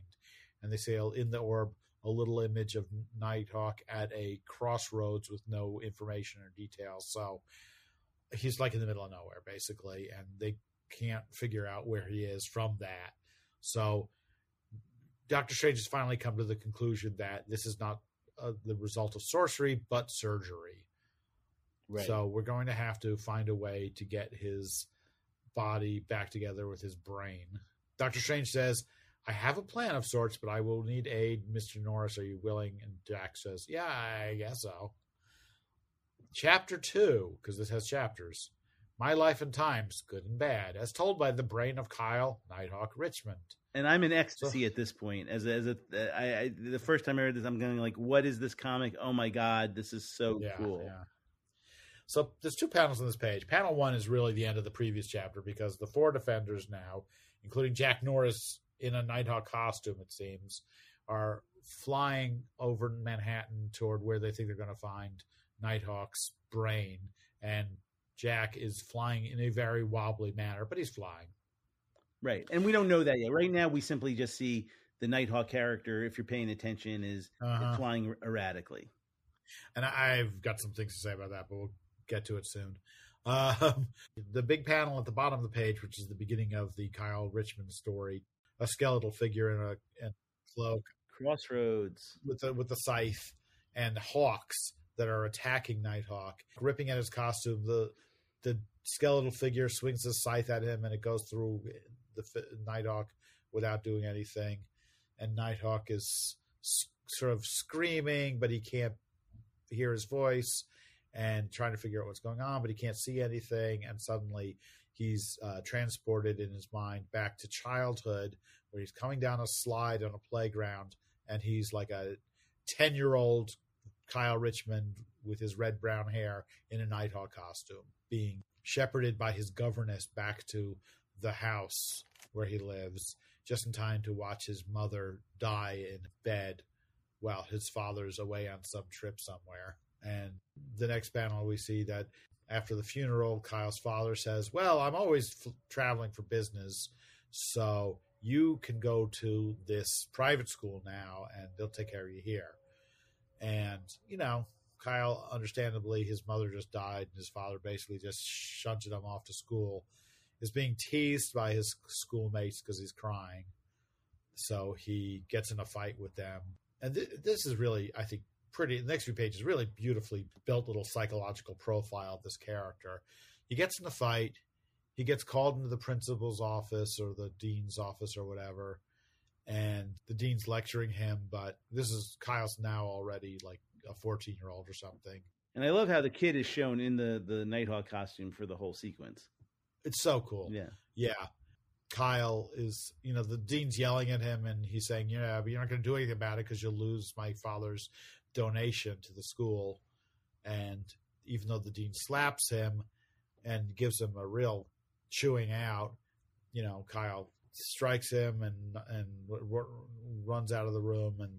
And they see in the orb a little image of Nighthawk at a crossroads with no information or details. So he's like in the middle of nowhere, basically, and they can't figure out where he is from that. So Doctor Strange has finally come to the conclusion that this is not uh, the result of sorcery, but surgery. Right. So we're going to have to find a way to get his body back together with his brain. Doctor Strange says, I have a plan of sorts, but I will need aid. Mister Norris, are you willing? And Jack says, yeah, I guess so. Chapter two, because this has chapters. My Life and Times, Good and Bad, as told by the brain of Kyle Nighthawk Richmond. And I'm in ecstasy so, at this point. As as a, I, I, the first time I read this, I'm going like, "What is this comic? Oh my god, this is so yeah, cool!" Yeah. So there's two panels on this page. Panel one is really the end of the previous chapter because the four Defenders now, including Jack Norris in a Nighthawk costume, it seems, are flying over Manhattan toward where they think they're going to find Nighthawk's brain, and Jack is flying in a very wobbly manner, but he's flying. Right. And we don't know that yet. Right now, we simply just see the Nighthawk character, if you're paying attention, is uh-huh. flying erratically. And I've got some things to say about that, but we'll get to it soon. Um, the big panel at the bottom of the page, which is the beginning of the Kyle Richmond story, a skeletal figure in a, in a cloak. Crossroads. With the, with the scythe and hawks that are attacking Nighthawk, ripping at his costume. The the skeletal figure swings the scythe at him, and it goes through the Nighthawk without doing anything. And Nighthawk is sc- sort of screaming, but he can't hear his voice, and trying to figure out what's going on, but he can't see anything. And suddenly he's uh, transported in his mind back to childhood, where he's coming down a slide on a playground, and he's like a ten-year-old Kyle Richmond with his red brown hair in a Nighthawk costume, being shepherded by his governess back to the house where he lives, just in time to watch his mother die in bed while his father's away on some trip somewhere. And the next panel, we see that after the funeral, Kyle's father says, well, I'm always f- traveling for business, so you can go to this private school now, and they'll take care of you here. And, you know, Kyle, understandably, his mother just died, and his father basically just shunted him off to school. He's being teased by his schoolmates because he's crying. So he gets in a fight with them. And th- this is really, I think, pretty, the next few pages, really beautifully built little psychological profile of this character. He gets in a fight. He gets called into the principal's office or the dean's office or whatever. And the dean's lecturing him, but this is Kyle's now already like a fourteen-year-old or something. And I love how the kid is shown in the, the Nighthawk costume for the whole sequence. It's so cool. Yeah. Yeah. Kyle is, you know, the dean's yelling at him and he's saying, yeah, but you're not going to do anything about it because you'll lose my father's donation to the school. And even though the dean slaps him and gives him a real chewing out, you know, Kyle strikes him and and r- runs out of the room, and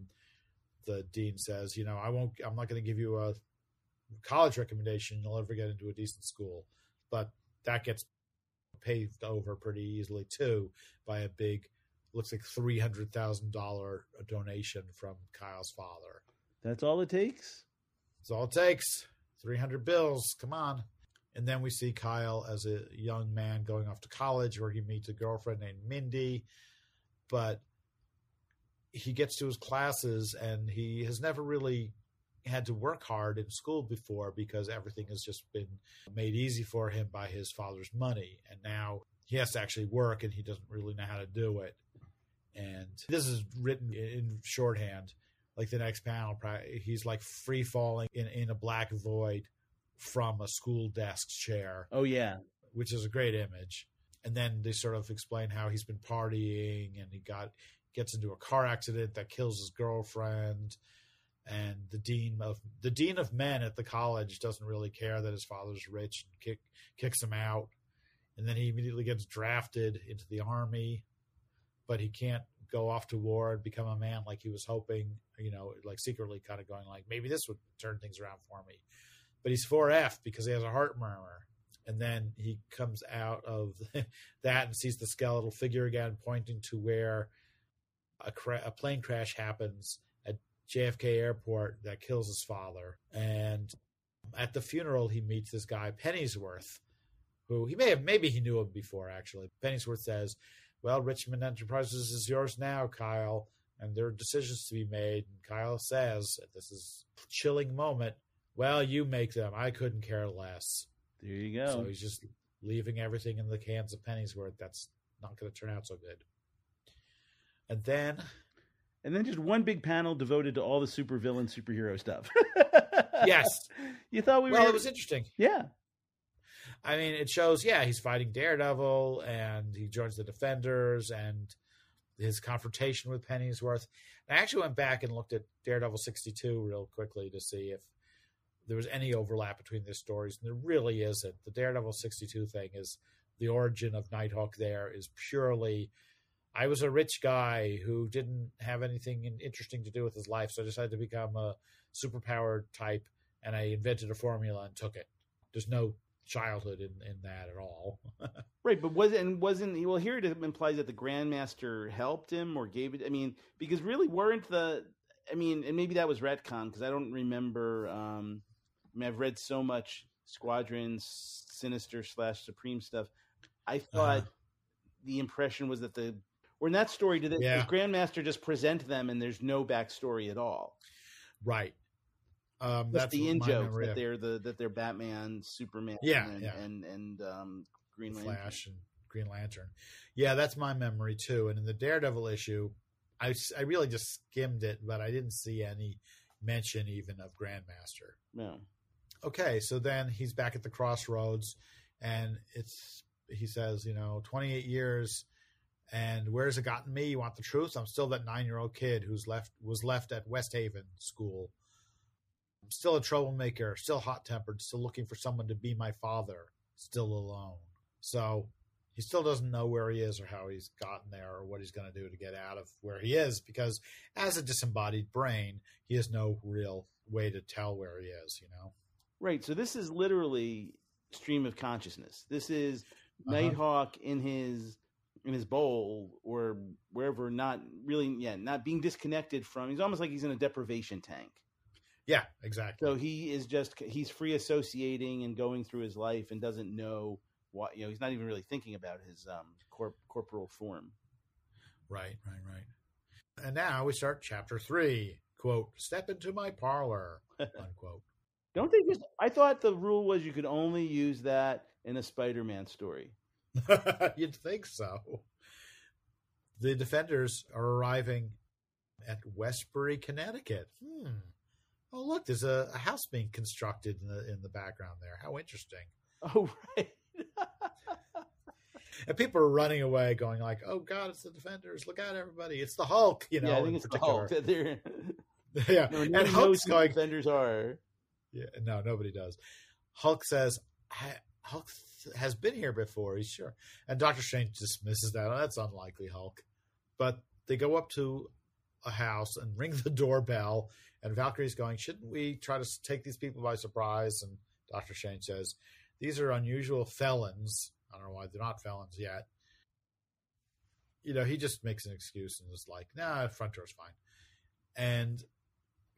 the dean says, you know, I won't, I'm not going to give you a college recommendation. You'll never get into a decent school. But that gets paved over pretty easily too by a big, looks like three hundred thousand dollars donation from Kyle's father. That's all it takes. That's all it takes. three hundred bills. Come on. And then we see Kyle as a young man going off to college where he meets a girlfriend named Mindy. But he gets to his classes and he has never really had to work hard in school before because everything has just been made easy for him by his father's money. And now he has to actually work and he doesn't really know how to do it. And this is written in shorthand. Like the next panel, he's like free falling in, in a black void from a school desk chair. Oh, yeah. Which is a great image. And then they sort of explain how he's been partying and he got gets into a car accident that kills his girlfriend. And the dean of the dean of men at the college doesn't really care that his father's rich and kick, kicks him out. And then he immediately gets drafted into the army, but he can't go off to war and become a man like he was hoping, you know, like secretly kind of going like, maybe this would turn things around for me. But he's four F because he has a heart murmur. And then he comes out of that and sees the skeletal figure again pointing to where a, cra- a plane crash happens at J F K Airport that kills his father. And at the funeral, he meets this guy, Pennyworth, who he may have, maybe he knew him before, actually. Pennyworth says, well, Richmond Enterprises is yours now, Kyle. And there are decisions to be made. And Kyle says, this is a chilling moment, well, you make them. I couldn't care less. There you go. So he's just leaving everything in the hands of Pennyworth. That's not going to turn out so good. And then... And then just one big panel devoted to all the supervillain, superhero stuff. Yes. You thought we well, were... Well, it was interesting. Yeah. I mean, it shows, yeah, he's fighting Daredevil, and he joins the Defenders, and his confrontation with Pennyworth. And I actually went back and looked at Daredevil sixty-two real quickly to see if there was any overlap between their stories, and there really isn't. The Daredevil sixty-two thing is the origin of Nighthawk there is purely, I was a rich guy who didn't have anything interesting to do with his life, so I decided to become a superpowered type, and I invented a formula and took it. There's no childhood in, in that at all. Right, but was and wasn't, well, here it implies that the Grandmaster helped him or gave it, I mean, because really weren't the, I mean, and maybe that was retcon, because I don't remember... Um, I mean, I've read so much Squadron Sinister slash Supreme stuff. I thought uh, the impression was that the, or in that story, did the yeah. Grandmaster just present them and there's no backstory at all? Right. Um, that's the in joke that of. they're the that they're Batman, Superman, yeah, and, yeah. and and um, Green Lantern. Flash and Green Lantern. Yeah, that's my memory too. And in the Daredevil issue, I I really just skimmed it, but I didn't see any mention even of Grandmaster. No. Okay, so then he's back at the crossroads, and it's he says, you know, twenty-eight years, and where's it gotten me? You want the truth? I'm still that nine-year-old kid who's left was left at West Haven School. I'm still a troublemaker, still hot-tempered, still looking for someone to be my father, still alone. So He still doesn't know where he is or how he's gotten there or what he's going to do to get out of where he is, because as a disembodied brain, he has no real way to tell where he is, you know? Right. So this is literally stream of consciousness. This is uh-huh. Nighthawk in his in his bowl or wherever, not really, yeah, not being disconnected from. He's almost like he's in a deprivation tank. Yeah, exactly. So he is just, he's free associating and going through his life and doesn't know what, you know, he's not even really thinking about his um, corp- corporal form. Right, right, right. And now we start chapter three, quote, step into my parlor, unquote. Don't they just, I thought the rule was you could only use that in a Spider-Man story. You'd think so. The Defenders are arriving at Westbury, Connecticut. Hmm. Oh, look, there's a, a house being constructed in the in the background there. How interesting. Oh, right. And people are running away going like, oh, God, it's the Defenders. Look out, everybody. It's the Hulk, you know. Yeah, I think it's particular. The Hulk. Yeah. No, and Hulk's going. Defenders are. Yeah, no, nobody does. Hulk says, Hulk has been here before. He's sure. And Doctor Strange dismisses that. Oh, that's unlikely, Hulk. But they go up to a house and ring the doorbell, and Valkyrie's going, shouldn't we try to take these people by surprise? And Doctor Strange says, these are unusual felons. I don't know why they're not felons yet. You know, he just makes an excuse and is like, nah, front door's fine. And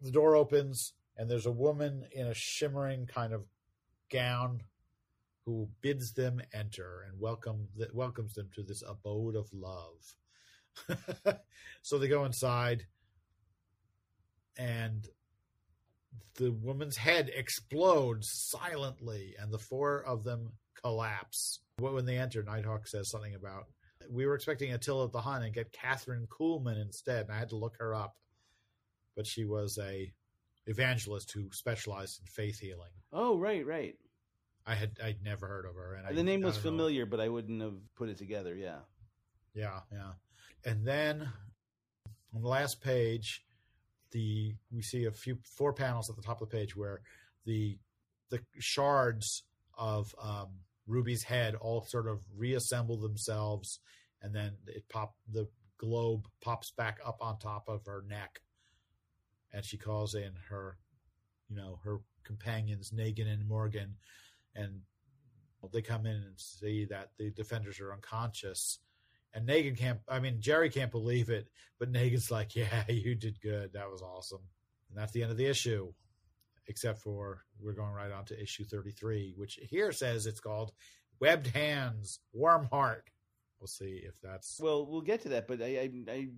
the door opens, and there's a woman in a shimmering kind of gown who bids them enter and welcome th- welcomes them to this abode of love. So they go inside, and the woman's head explodes silently, and the four of them collapse. When they enter, Nighthawk says something about, we were expecting Attila the Hun and get Catherine Kuhlman instead, and I had to look her up. But she was a evangelist who specialized in faith healing. Oh, right, right. I had, I'd never heard of her. And the I, name was I familiar, know. But I wouldn't have put it together, yeah. Yeah, yeah. And then on the last page, the we see a few four panels at the top of the page where the the shards of um, Ruby's head all sort of reassemble themselves, and then it pop the globe pops back up on top of her neck, and she calls in her, you know, her companions Nagan and Morgan, and they come in and see that the Defenders are unconscious. And Nagan can't, I mean, Jerry can't believe it, but Nagan's like, yeah, you did good. That was awesome. And that's the end of the issue, except for we're going right on to issue thirty-three, which here says it's called Webbed Hands, Warm Heart. We'll see if that's... Well, we'll get to that, but I, I, I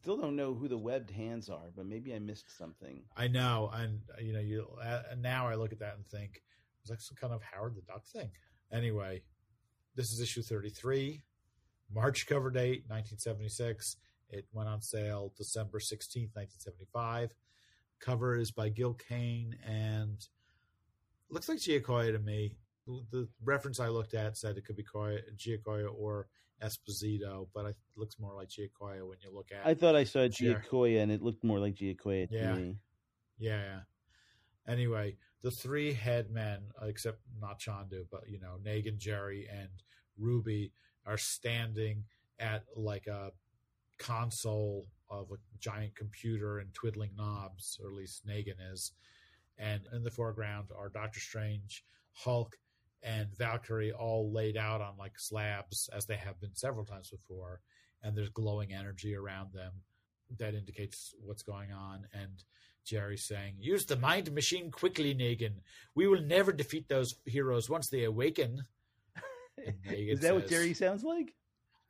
still don't know who the Webbed Hands are, but maybe I missed something. I know. And, you know, you uh, now I look at that and think, it's like some kind of Howard the Duck thing. Anyway, this is issue thirty-three. March cover date, nineteen seventy-six. It went on sale December sixteenth, nineteen seventy-five. Cover is by Gil Kane and looks like Giacoia to me. The reference I looked at said it could be Giacoia or Esposito, but it looks more like Giacoia when you look at it. I thought I saw Giacoia and it looked more like Giacoia to yeah. me. Yeah. Anyway, the three headmen, except not Chondu, but, you know, Nagan, Jerry, and Ruby, are standing at like a console of a giant computer and twiddling knobs, or at least Nagan is. And in the foreground are Doctor Strange, Hulk, and Valkyrie all laid out on like slabs, as they have been several times before. And there's glowing energy around them that indicates what's going on. And Jerry's saying, use the mind machine quickly, Nagan. We will never defeat those heroes once they awaken. Is that says, what Jerry sounds like?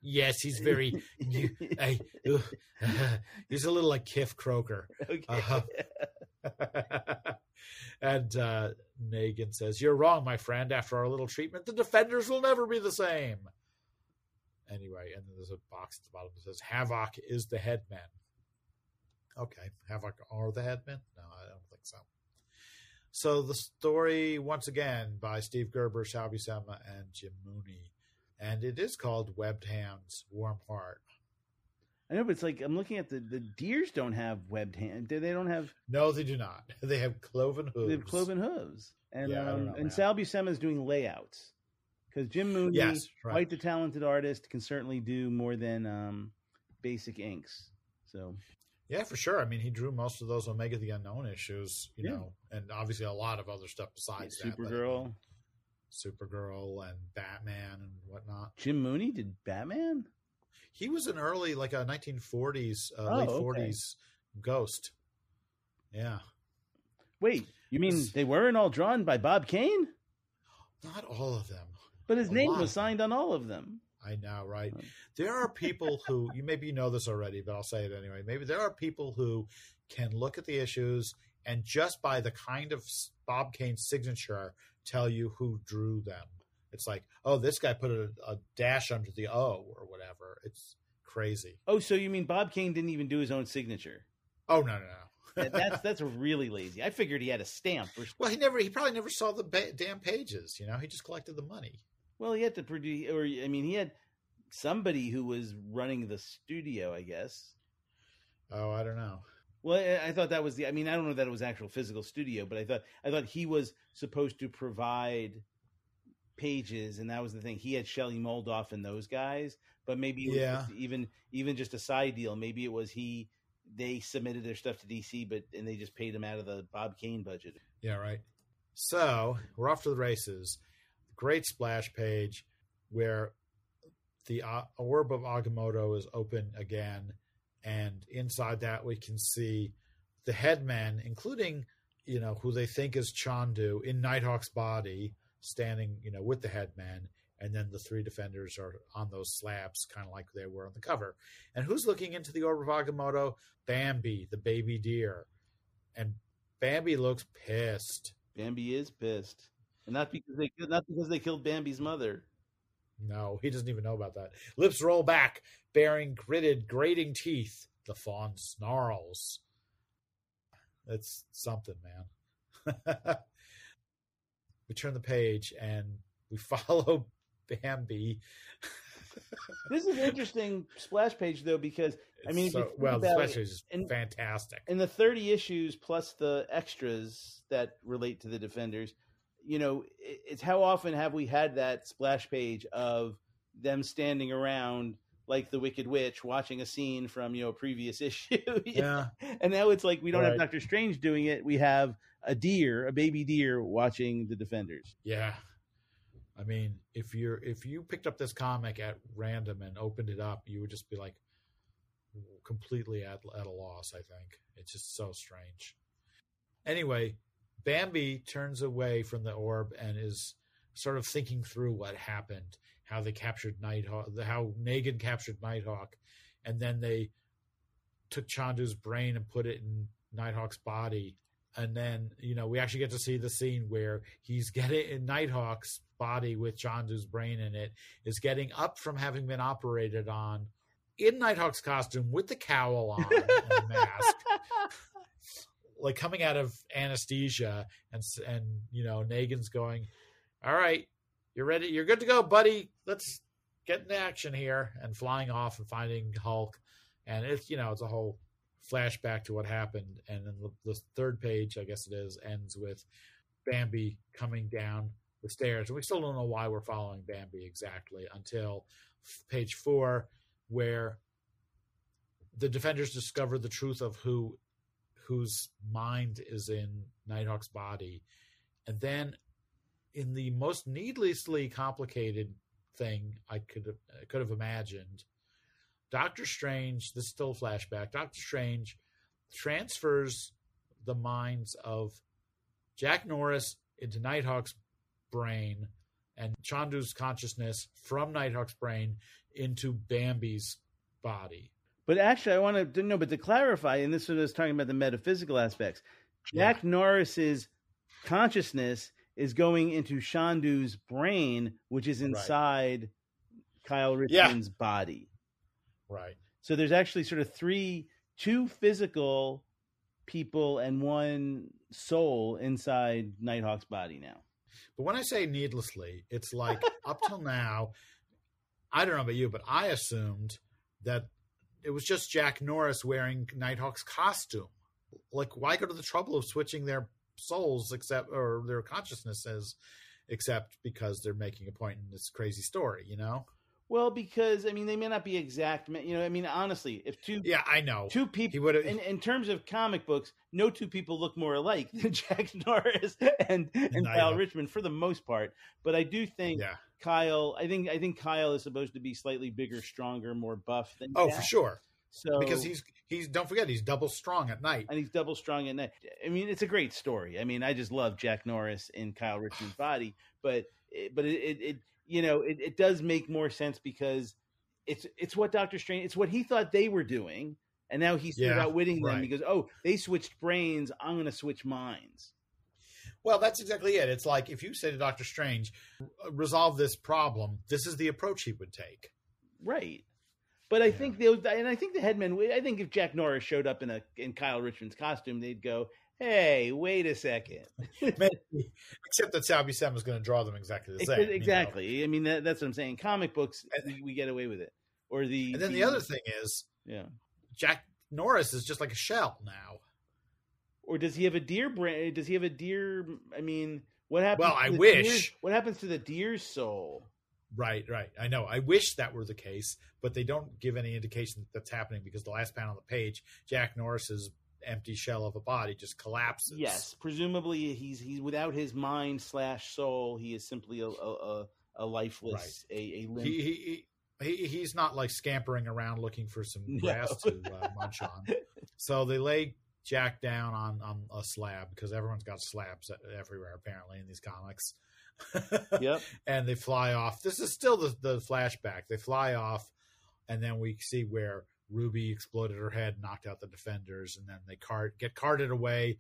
Yes, he's very. you, I, uh, uh, he's a little like Kiff Croker. Okay. Uh, and uh, Nagan says, "You're wrong, my friend. After our little treatment, the Defenders will never be the same." Anyway, and then there's a box at the bottom that says, "Havoc is the headman." Okay, Havoc are the headmen? No, I don't think so. So the story, once again, by Steve Gerber, Sal Buscema, and Jim Mooney. And it is called Webbed Hands, Warm Heart. I know, but it's like, I'm looking at the, the deers don't have webbed hands. They don't have... No, they do not. They have cloven hooves. They have cloven hooves. And, yeah, um, know, and Sal Buscema is doing layouts. Because Jim Mooney, yes, right. quite the talented artist, can certainly do more than um, basic inks. So, yeah, for sure. I mean, he drew most of those Omega the Unknown issues, you yeah. know, and obviously a lot of other stuff besides yeah, that. Supergirl. Like, Supergirl and Batman and whatnot. Jim Mooney did Batman? He was an early, like a nineteen forties, uh, oh, late okay. forties ghost. Yeah. Wait, you mean it's... they weren't all drawn by Bob Kane? Not all of them. But his a name lot. was signed on all of them. I know, right? Oh. There are people who, you maybe know this already, but I'll say it anyway. Maybe there are people who can look at the issues and just by the kind of Bob Kane signature tell you who drew them. It's like, oh, this guy put a, a dash under the O or whatever. It's crazy. Oh, so you mean Bob Kane didn't even do his own signature? Oh, no, no, no. that's that's really lazy. I figured he had a stamp. Or... Well, he never. He probably never saw the ba- damn pages. You know, he just collected the money. Well, he had to produce, or I mean, he had somebody who was running the studio, I guess. Oh, I don't know. Well, I, I thought that was the. I mean, I don't know that it was actual physical studio, but I thought I thought he was supposed to provide pages, and that was the thing. He had Shelley Moldoff and those guys, but maybe it was yeah. just even even just a side deal. Maybe it was he. They submitted their stuff to D C, but and they just paid him out of the Bob Kane budget. Yeah, right. So we're off to the races. Great splash page where the uh, orb of Agamotto is open again, and inside that we can see the headmen, including you know who they think is Chondu, in Nighthawk's body, standing you know with the headmen. And then the three defenders are on those slabs, kind of like they were on the cover. And who's looking into the orb of Agamotto? Bambi, the baby deer. And Bambi looks pissed. Bambi is pissed, and not because they not because they killed Bambi's mother. No, he doesn't even know about that. Lips roll back, bearing gritted, grating teeth. The fawn snarls. That's something, man. We turn the page and we follow Bambi. This is an interesting splash page, though, because I mean, so, well, the splash page is fantastic. And the thirty issues plus the extras that relate to the Defenders, you know, it's how often have we had that splash page of them standing around like the Wicked Witch, watching a scene from you know a previous issue. Yeah, and now it's like we don't right. have Doctor Strange doing it; we have a deer, a baby deer, watching the Defenders. Yeah. I mean, if you're if you picked up this comic at random and opened it up, you would just be like completely at, at a loss, I think. It's just so strange. Anyway, Bambi turns away from the orb and is sort of thinking through what happened, how they captured Nighthawk, how Nagan captured Nighthawk, and then they took Chondu's brain and put it in Nighthawk's body. And then, you know, we actually get to see the scene where he's getting in Nighthawk's body with Chondu's brain in it, is getting up from having been operated on in Nighthawk's costume with the cowl on and the mask, like coming out of anesthesia. And, and, you know, Nagan's going, all right, you're ready. You're good to go, buddy. Let's get in action here. And flying off and finding Hulk. And it's, you know, it's a whole flashback to what happened. And then the, the third page, I guess it is, ends with Bambi coming down the stairs. And we still don't know why we're following Bambi exactly until f- page four, where the Defenders discover the truth of who whose mind is in Nighthawk's body. And then in the most needlessly complicated thing I could have, I could have imagined, Doctor Strange, this is still a flashback, Doctor Strange transfers the minds of Jack Norris into Nighthawk's brain and Chondu's consciousness from Nighthawk's brain into Bambi's body. But actually, I want to no, but to clarify, and this was talking about the metaphysical aspects, Jack yeah. Norris's consciousness is going into Chondu's brain, which is inside right. Kyle Richmond's yeah. body. Right. So there's actually sort of three, two physical people and one soul inside Nighthawk's body now. But when I say needlessly, it's like up till now, I don't know about you, but I assumed that it was just Jack Norris wearing Nighthawk's costume. Like, why go to the trouble of switching their souls except or their consciousnesses except because they're making a point in this crazy story, you know? Well, because, I mean, they may not be exact. You know, I mean, honestly, if two... Yeah, I know. Two people... In, in terms of comic books, no two people look more alike than Jack Norris and, and Kyle Richmond, for the most part. But I do think yeah. Kyle... I think I think Kyle is supposed to be slightly bigger, stronger, more buff than Oh, Jack. For sure. So Because he's... he's don't forget, he's double strong at night. And he's double strong at night. I mean, it's a great story. I mean, I just love Jack Norris in Kyle Richmond's body. But, but it... it, it You know, it, it does make more sense because it's it's what Doctor Strange, it's what he thought they were doing, and now he's yeah, outwitting them right. because, oh, they switched brains, I'm going to switch minds. Well, that's exactly it. It's like if you say to Doctor Strange, resolve this problem, this is the approach he would take. Right. But I yeah. think they and I think the headman, I think if Jack Norris showed up in a in Kyle Richmond's costume, they'd go, hey, wait a second. Except that Sal Buscema is going to draw them exactly the same. Exactly. You know? I mean, that, that's what I'm saying. Comic books, and, we get away with it. Or the. And then the, the other thing is, yeah, Jack Norris is just like a shell now. Or does he have a deer brain? Does he have a deer? I mean, what happens? Well, I wish. Deer, what happens to the deer's soul? Right, right. I know. I wish that were the case, but they don't give any indication that that's happening because the last panel on the page, Jack Norris is. Empty shell of a body just collapses. Yes, presumably he's he's without his mind slash soul. He is simply a a, a lifeless right. a, a limp. He, he he he's not like scampering around looking for some grass no. to uh, munch on. So they lay Jack down on on a slab because everyone's got slabs everywhere apparently in these comics. Yep, and they fly off. This is still the the flashback. They fly off, and then we see where. Ruby exploded her head, knocked out the defenders, and then they cart get carted away.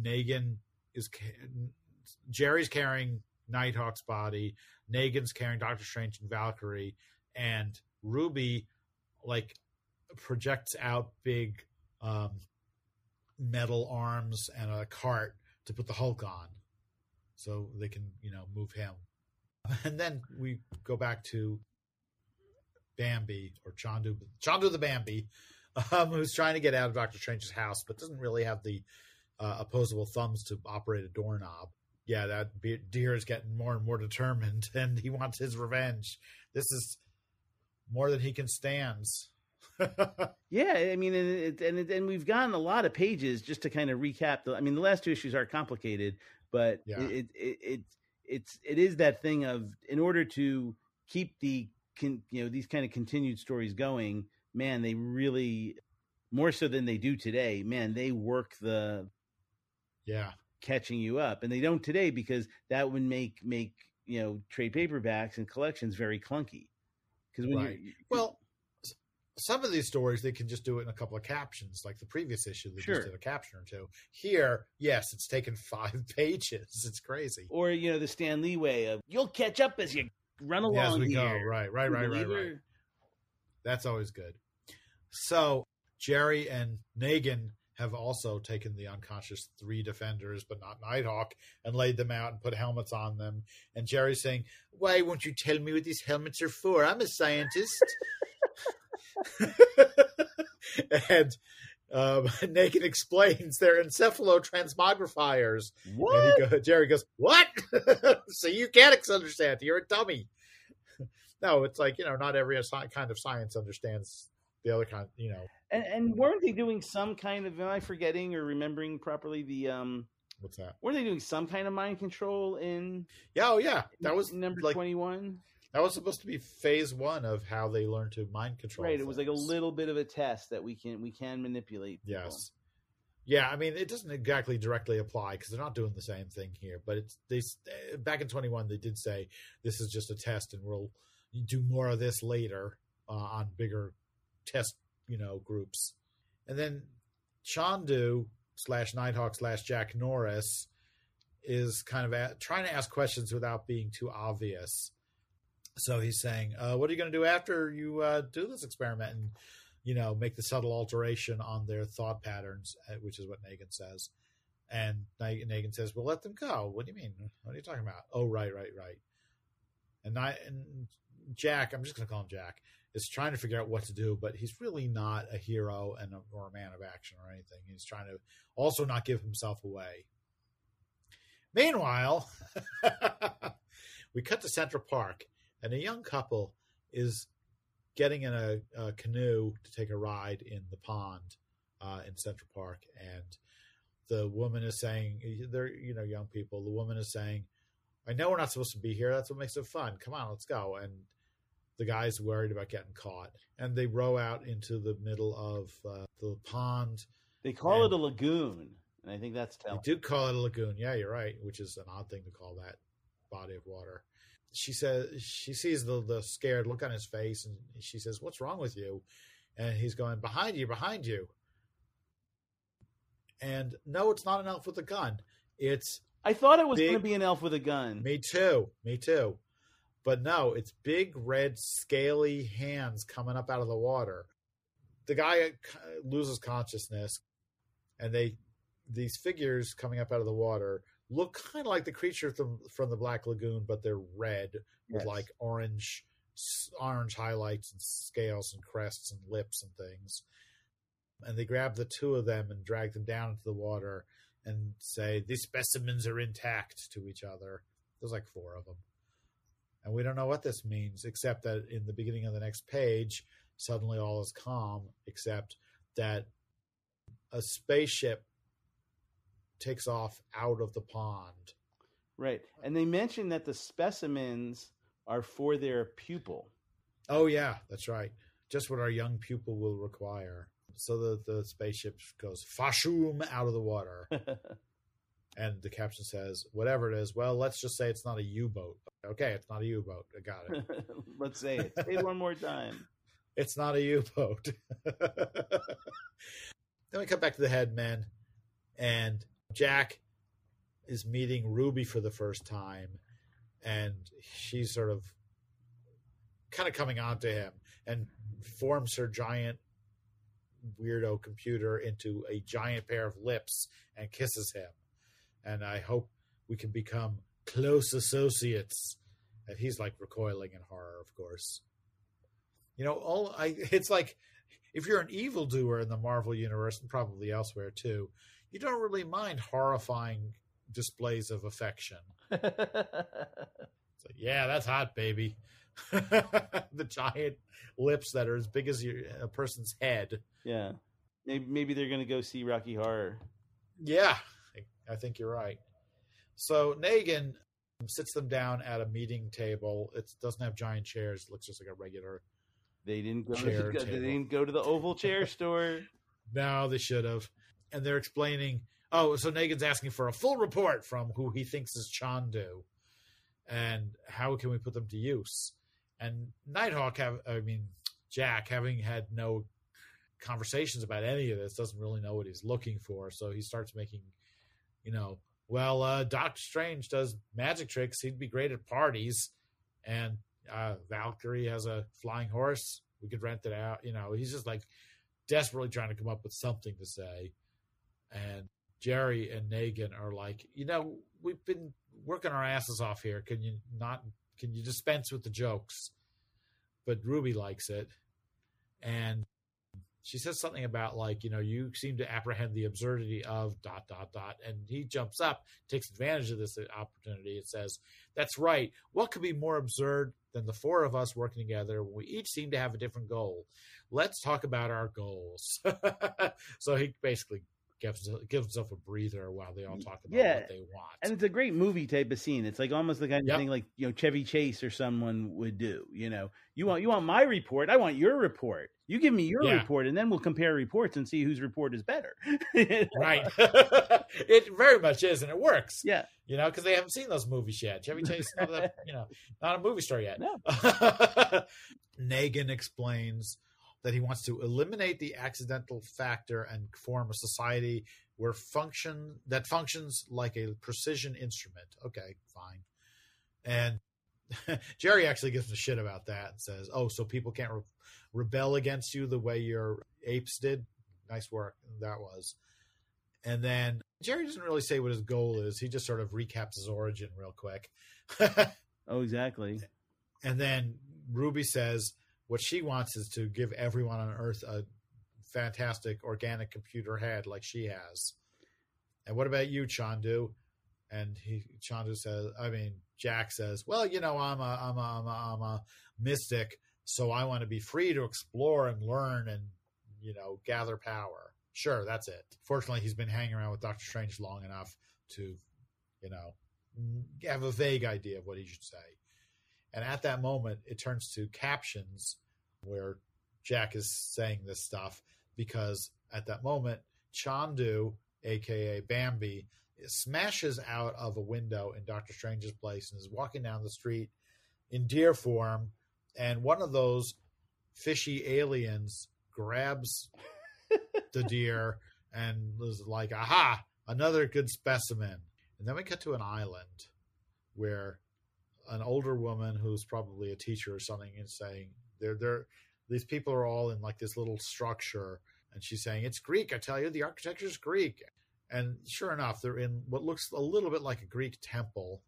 Nagan is Jerry's carrying Nighthawk's body. Nagan's carrying Doctor Strange and Valkyrie, and Ruby like projects out big um, metal arms and a cart to put the Hulk on, so they can you know move him. And then we go back to. Bambi or Chondu, Chondu the Bambi, um, who's trying to get out of Doctor Strange's house, but doesn't really have the uh, opposable thumbs to operate a doorknob. Yeah, that be- deer is getting more and more determined, and he wants his revenge. This is more than he can stand. Yeah, I mean, and it, and, it, and we've gotten a lot of pages just to kind of recap. The, I mean, the last two issues are complicated, but yeah. it, it it it's it is that thing of in order to keep the Can, you know, these kind of continued stories going, man, they really, more so than they do today, man, they work the yeah catching you up. And they don't today because that would make, make you know, trade paperbacks and collections very clunky. Because when right. you, Well, some of these stories, they can just do it in a couple of captions, like the previous issue, they sure. just did a caption or two. Here, yes, it's taken five pages. It's crazy. Or, you know, the Stan Lee way of, you'll catch up as you run along as we here. Go. Right, right, right, right, right. That's always good. So Jerry and Nagan have also taken the unconscious three defenders, but not Nighthawk, and laid them out and put helmets on them. And Jerry's saying, why won't you tell me what these helmets are for? I'm a scientist. And um, Nagan explains they're encephalotransmogrifiers. What? And he go, Jerry goes, what? So you can't understand. You're a dummy. No, it's like, you know, not every kind of science understands the other kind, you know. And, and weren't they doing some kind of, am I forgetting or remembering properly the... um? What's that? Weren't they doing some kind of mind control in... Yeah, oh yeah. That was number like, twenty-one. That was supposed to be phase one of how they learn to mind control. Right. Things. It was like a little bit of a test that we can we can manipulate people. Yes. Yeah. I mean, it doesn't exactly directly apply because they're not doing the same thing here. But it's they back in twenty-one, they did say this is just a test and we'll do more of this later uh, on bigger test, you know, groups. And then Chondu slash Nighthawk slash Jack Norris is kind of at, trying to ask questions without being too obvious. So he's saying, uh, what are you going to do after you uh, do this experiment and, you know, make the subtle alteration on their thought patterns, which is what Nagan says. And Nagan says, well, let them go. What do you mean? What are you talking about? Oh, right, right, right. And, I, and Jack, I'm just going to call him Jack, is trying to figure out what to do, but he's really not a hero and a, or a man of action or anything. He's trying to also not give himself away. Meanwhile... We cut to Central Park, and a young couple is getting in a, a canoe to take a ride in the pond uh, in Central Park. And the woman is saying, they're, you know, young people, the woman is saying, I know we're not supposed to be here. That's what makes it fun. Come on, let's go. And the guy's worried about getting caught. And they row out into the middle of uh, the pond. They call it a lagoon. And I think that's telling. They do call it a lagoon. Yeah, you're right, which is an odd thing to call that body of water. She says she sees the, the scared look on his face, and she says, what's wrong with you? And he's going, behind you, behind you. And no, it's not an elf with a gun. It's I thought it was big, gonna be an elf with a gun. Me too. Me too. But no, it's big red scaly hands coming up out of the water. The guy loses consciousness, and they these figures coming up out of the water look kind of like the creature from from the Black Lagoon, but they're red with yes. like orange orange highlights and scales and crests and lips and things. And they grab the two of them and drag them down into the water and say, these specimens are intact, to each other. There's like four of them. And we don't know what this means, except that in the beginning of the next page, suddenly all is calm, except that a spaceship takes off out of the pond. Right. And they mention that the specimens are for their pupil. Oh, yeah, that's right. Just what our young pupil will require. So the, the spaceship goes fashum out of the water. And the caption says, whatever it is, well, let's just say it's not a U-boat. Okay, it's not a U-boat. I got it. Let's say it. Say it one more time. It's not a U-boat. Then we come back to the headmen, and Jack is meeting Ruby for the first time, and she's sort of kind of coming on to him and forms her giant weirdo computer into a giant pair of lips and kisses him. And I hope we can become close associates. And he's like recoiling in horror, of course. You know, all I, it's like if you're an evildoer in the Marvel universe and probably elsewhere too, you don't really mind horrifying displays of affection. It's like, yeah, that's hot, baby. The giant lips that are as big as your, a person's head. Yeah. Maybe, maybe they're going to go see Rocky Horror. Yeah, I think you're right. So Nagan sits them down at a meeting table. It doesn't have giant chairs. It looks just like a regular They didn't go, chair to, the, they didn't go to the Oval Chair store. No, they should have. And they're explaining, oh, so Nagan's asking for a full report from who he thinks is Chondu. And how can we put them to use? And Nighthawk, have, I mean, Jack, having had no conversations about any of this, doesn't really know what he's looking for. So he starts making, you know, well, uh, Doctor Strange does magic tricks. He'd be great at parties. And uh, Valkyrie has a flying horse. We could rent it out. You know, he's just like desperately trying to come up with something to say. And Jerry and Nagan are like, you know, we've been working our asses off here. Can you not, can you dispense with the jokes? But Ruby likes it. And she says something about like, you know, you seem to apprehend the absurdity of dot, dot, dot. And he jumps up, takes advantage of this opportunity. It says, that's right. What could be more absurd than the four of us working together when we each seem to have a different goal? Let's talk about our goals. So he basically gives gives himself a breather while they all talk about yeah. what they want. And it's a great movie type of scene. It's like almost the kind yep. of thing like, you know, Chevy Chase or someone would do. You know, you want you want my report, I want your report. You give me your yeah. report, and then we'll compare reports and see whose report is better. Right. It very much is, and it works. Yeah. You know, because they haven't seen those movies yet. Chevy Chase, not that, you know, not a movie star yet. No. Nagan explains that he wants to eliminate the accidental factor and form a society where function that functions like a precision instrument. Okay, fine. And Jerry actually gives a shit about that and says, oh, so people can't re- rebel against you the way your apes did? Nice work. That was. And then Jerry doesn't really say what his goal is. He just sort of recaps his origin real quick. Oh, exactly. And then Ruby says, what she wants is to give everyone on Earth a fantastic organic computer head like she has. And what about you, Chondu? And he, Chondu says, I mean, Jack says, well, you know, I'm a, I'm a, I'm a, I'm a mystic, so I want to be free to explore and learn and, you know, gather power. Sure, that's it. Fortunately, he's been hanging around with Doctor Strange long enough to, you know, have a vague idea of what he should say. And at that moment, it turns to captions where Jack is saying this stuff, because at that moment, Chondu, a k a. Bambi, smashes out of a window in Doctor Strange's place and is walking down the street in deer form, and one of those fishy aliens grabs the deer and was like, aha, another good specimen. And then we cut to an island where an older woman who's probably a teacher or something is saying, they're, they're, these people are all in like this little structure. And she's saying, it's Greek, I tell you, the architecture is Greek. And sure enough, they're in what looks a little bit like a Greek temple,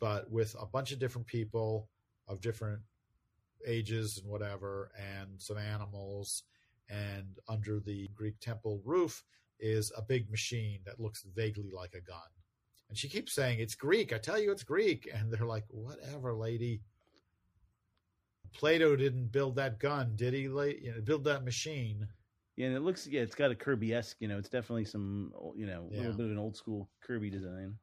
but with a bunch of different people of different ages and whatever, and some animals. And under the Greek temple roof is a big machine that looks vaguely like a gun. And she keeps saying, it's Greek, I tell you, it's Greek. And they're like, whatever, lady. Plato didn't build that gun, did he? You know, build that machine. Yeah, and it looks, yeah, it's got a Kirby-esque, you know, it's definitely some, you know, a yeah. little bit of an old school Kirby design.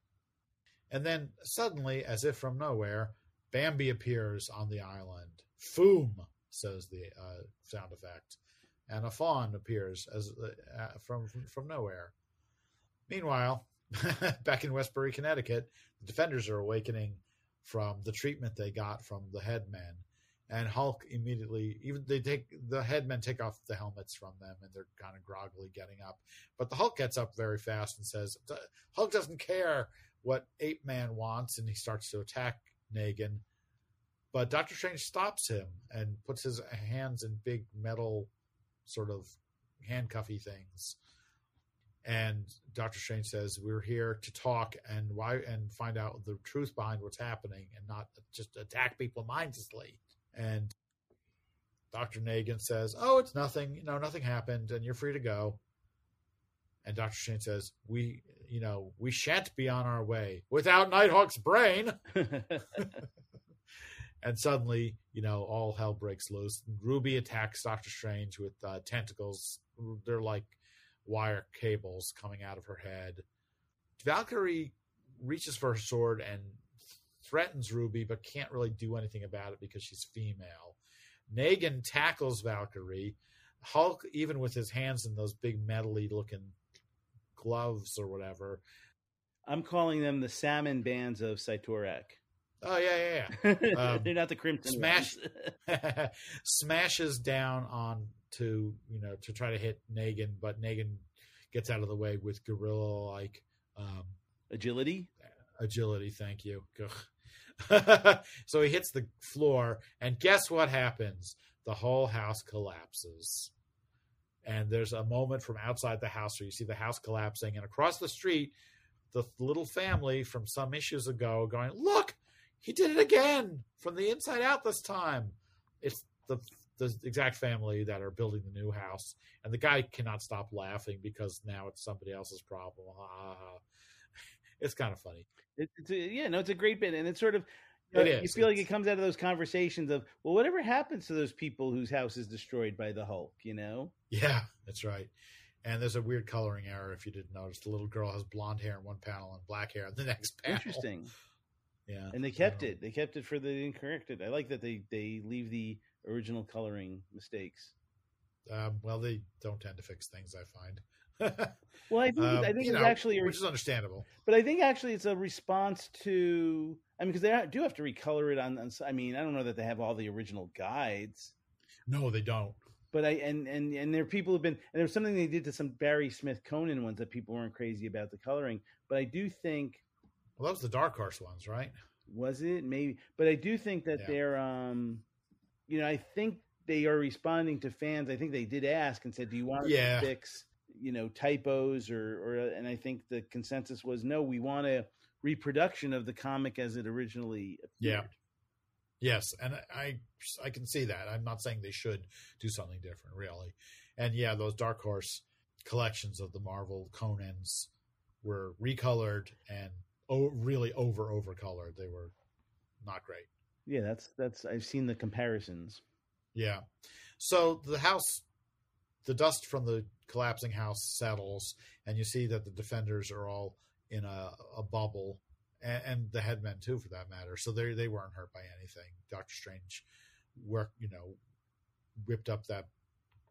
And then suddenly, as if from nowhere, Bambi appears on the island. Foom, says the uh, sound effect. And a fawn appears as uh, from, from from nowhere. Meanwhile, back in Westbury, Connecticut, the Defenders are awakening from the treatment they got from the headmen, and Hulk immediately even they take the headmen take off the helmets from them, and they're kind of groggily getting up. But the Hulk gets up very fast and says, "Hulk doesn't care what Ape Man wants," and he starts to attack Nagan. But Doctor Strange stops him and puts his hands in big metal sort of handcuffy things. And Doctor Strange says, we're here to talk and why and find out the truth behind what's happening and not just attack people mindlessly. And Doctor Nagan says, oh, it's nothing, you know, nothing happened and you're free to go. And Doctor Strange says, we, you know, we shan't be on our way without Nighthawk's brain. And suddenly, you know, all hell breaks loose. Ruby attacks Doctor Strange with uh, tentacles. They're like wire cables coming out of her head. Valkyrie reaches for her sword and threatens Ruby, but can't really do anything about it because she's female. Nagan tackles Valkyrie. Hulk, even with his hands in those big metally-looking gloves or whatever. I'm calling them the salmon bands of Cytorak. Oh, yeah, yeah, yeah. Um, they're not the crimson smash, smashes down on to, you know, to try to hit Nagan, but Nagan gets out of the way with gorilla-like... Um, agility? Agility, thank you. So he hits the floor, and guess what happens? The whole house collapses. And there's a moment from outside the house where you see the house collapsing, and across the street, the little family from some issues ago going, look! He did it again from the inside out this time. It's the, the exact family that are building the new house. And the guy cannot stop laughing because now it's somebody else's problem. Uh, it's kind of funny. It, it's a, yeah, no, it's a great bit. And it's sort of, it uh, is. you feel it's, like it comes out of those conversations of, well, whatever happens to those people whose house is destroyed by the Hulk, you know? Yeah, that's right. And there's a weird coloring error if you didn't notice. The little girl has blonde hair in one panel and black hair in the next panel. Interesting. Yeah, and they kept it. They kept it for the incorrected. I like that they, they leave the original coloring mistakes. Um, well, they don't tend to fix things, I find. Well, I think um, I think it's know, actually, which is understandable. But I think actually it's a response to. I mean, because they do have to recolor it on, on. I mean, I don't know that they have all the original guides. No, they don't. But I and and and there people have been and there's something they did to some Barry Smith Conan ones that people weren't crazy about the coloring. But I do think. Well, that was the Dark Horse ones, right? Was it? Maybe. But I do think that yeah. they're, um, you know, I think they are responding to fans. I think they did ask and said, do you want yeah. to fix, you know, typos or, or, and I think the consensus was, no, we want a reproduction of the comic as it originally appeared. Yeah. Yes. And I, I can see that. I'm not saying they should do something different, really. And yeah, those Dark Horse collections of the Marvel Conans were recolored and oh, really over over colored. They were not great. Yeah, that's that's I've seen the comparisons. Yeah. So the house, the dust from the collapsing house settles, and you see that the defenders are all in a, a bubble, and, and the headmen too, for that matter. So they they weren't hurt by anything. Doctor Strange, work you know, whipped up that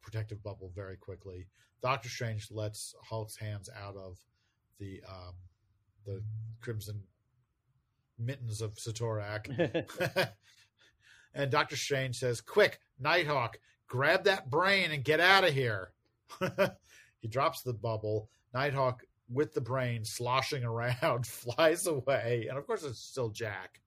protective bubble very quickly. Doctor Strange lets Hulk's hands out of the um, the crimson mittens of Satorak, and Doctor Strange says, "Quick, Nighthawk, grab that brain and get out of here." He drops the bubble. Nighthawk, with the brain sloshing around, flies away, and of course, it's still Jack.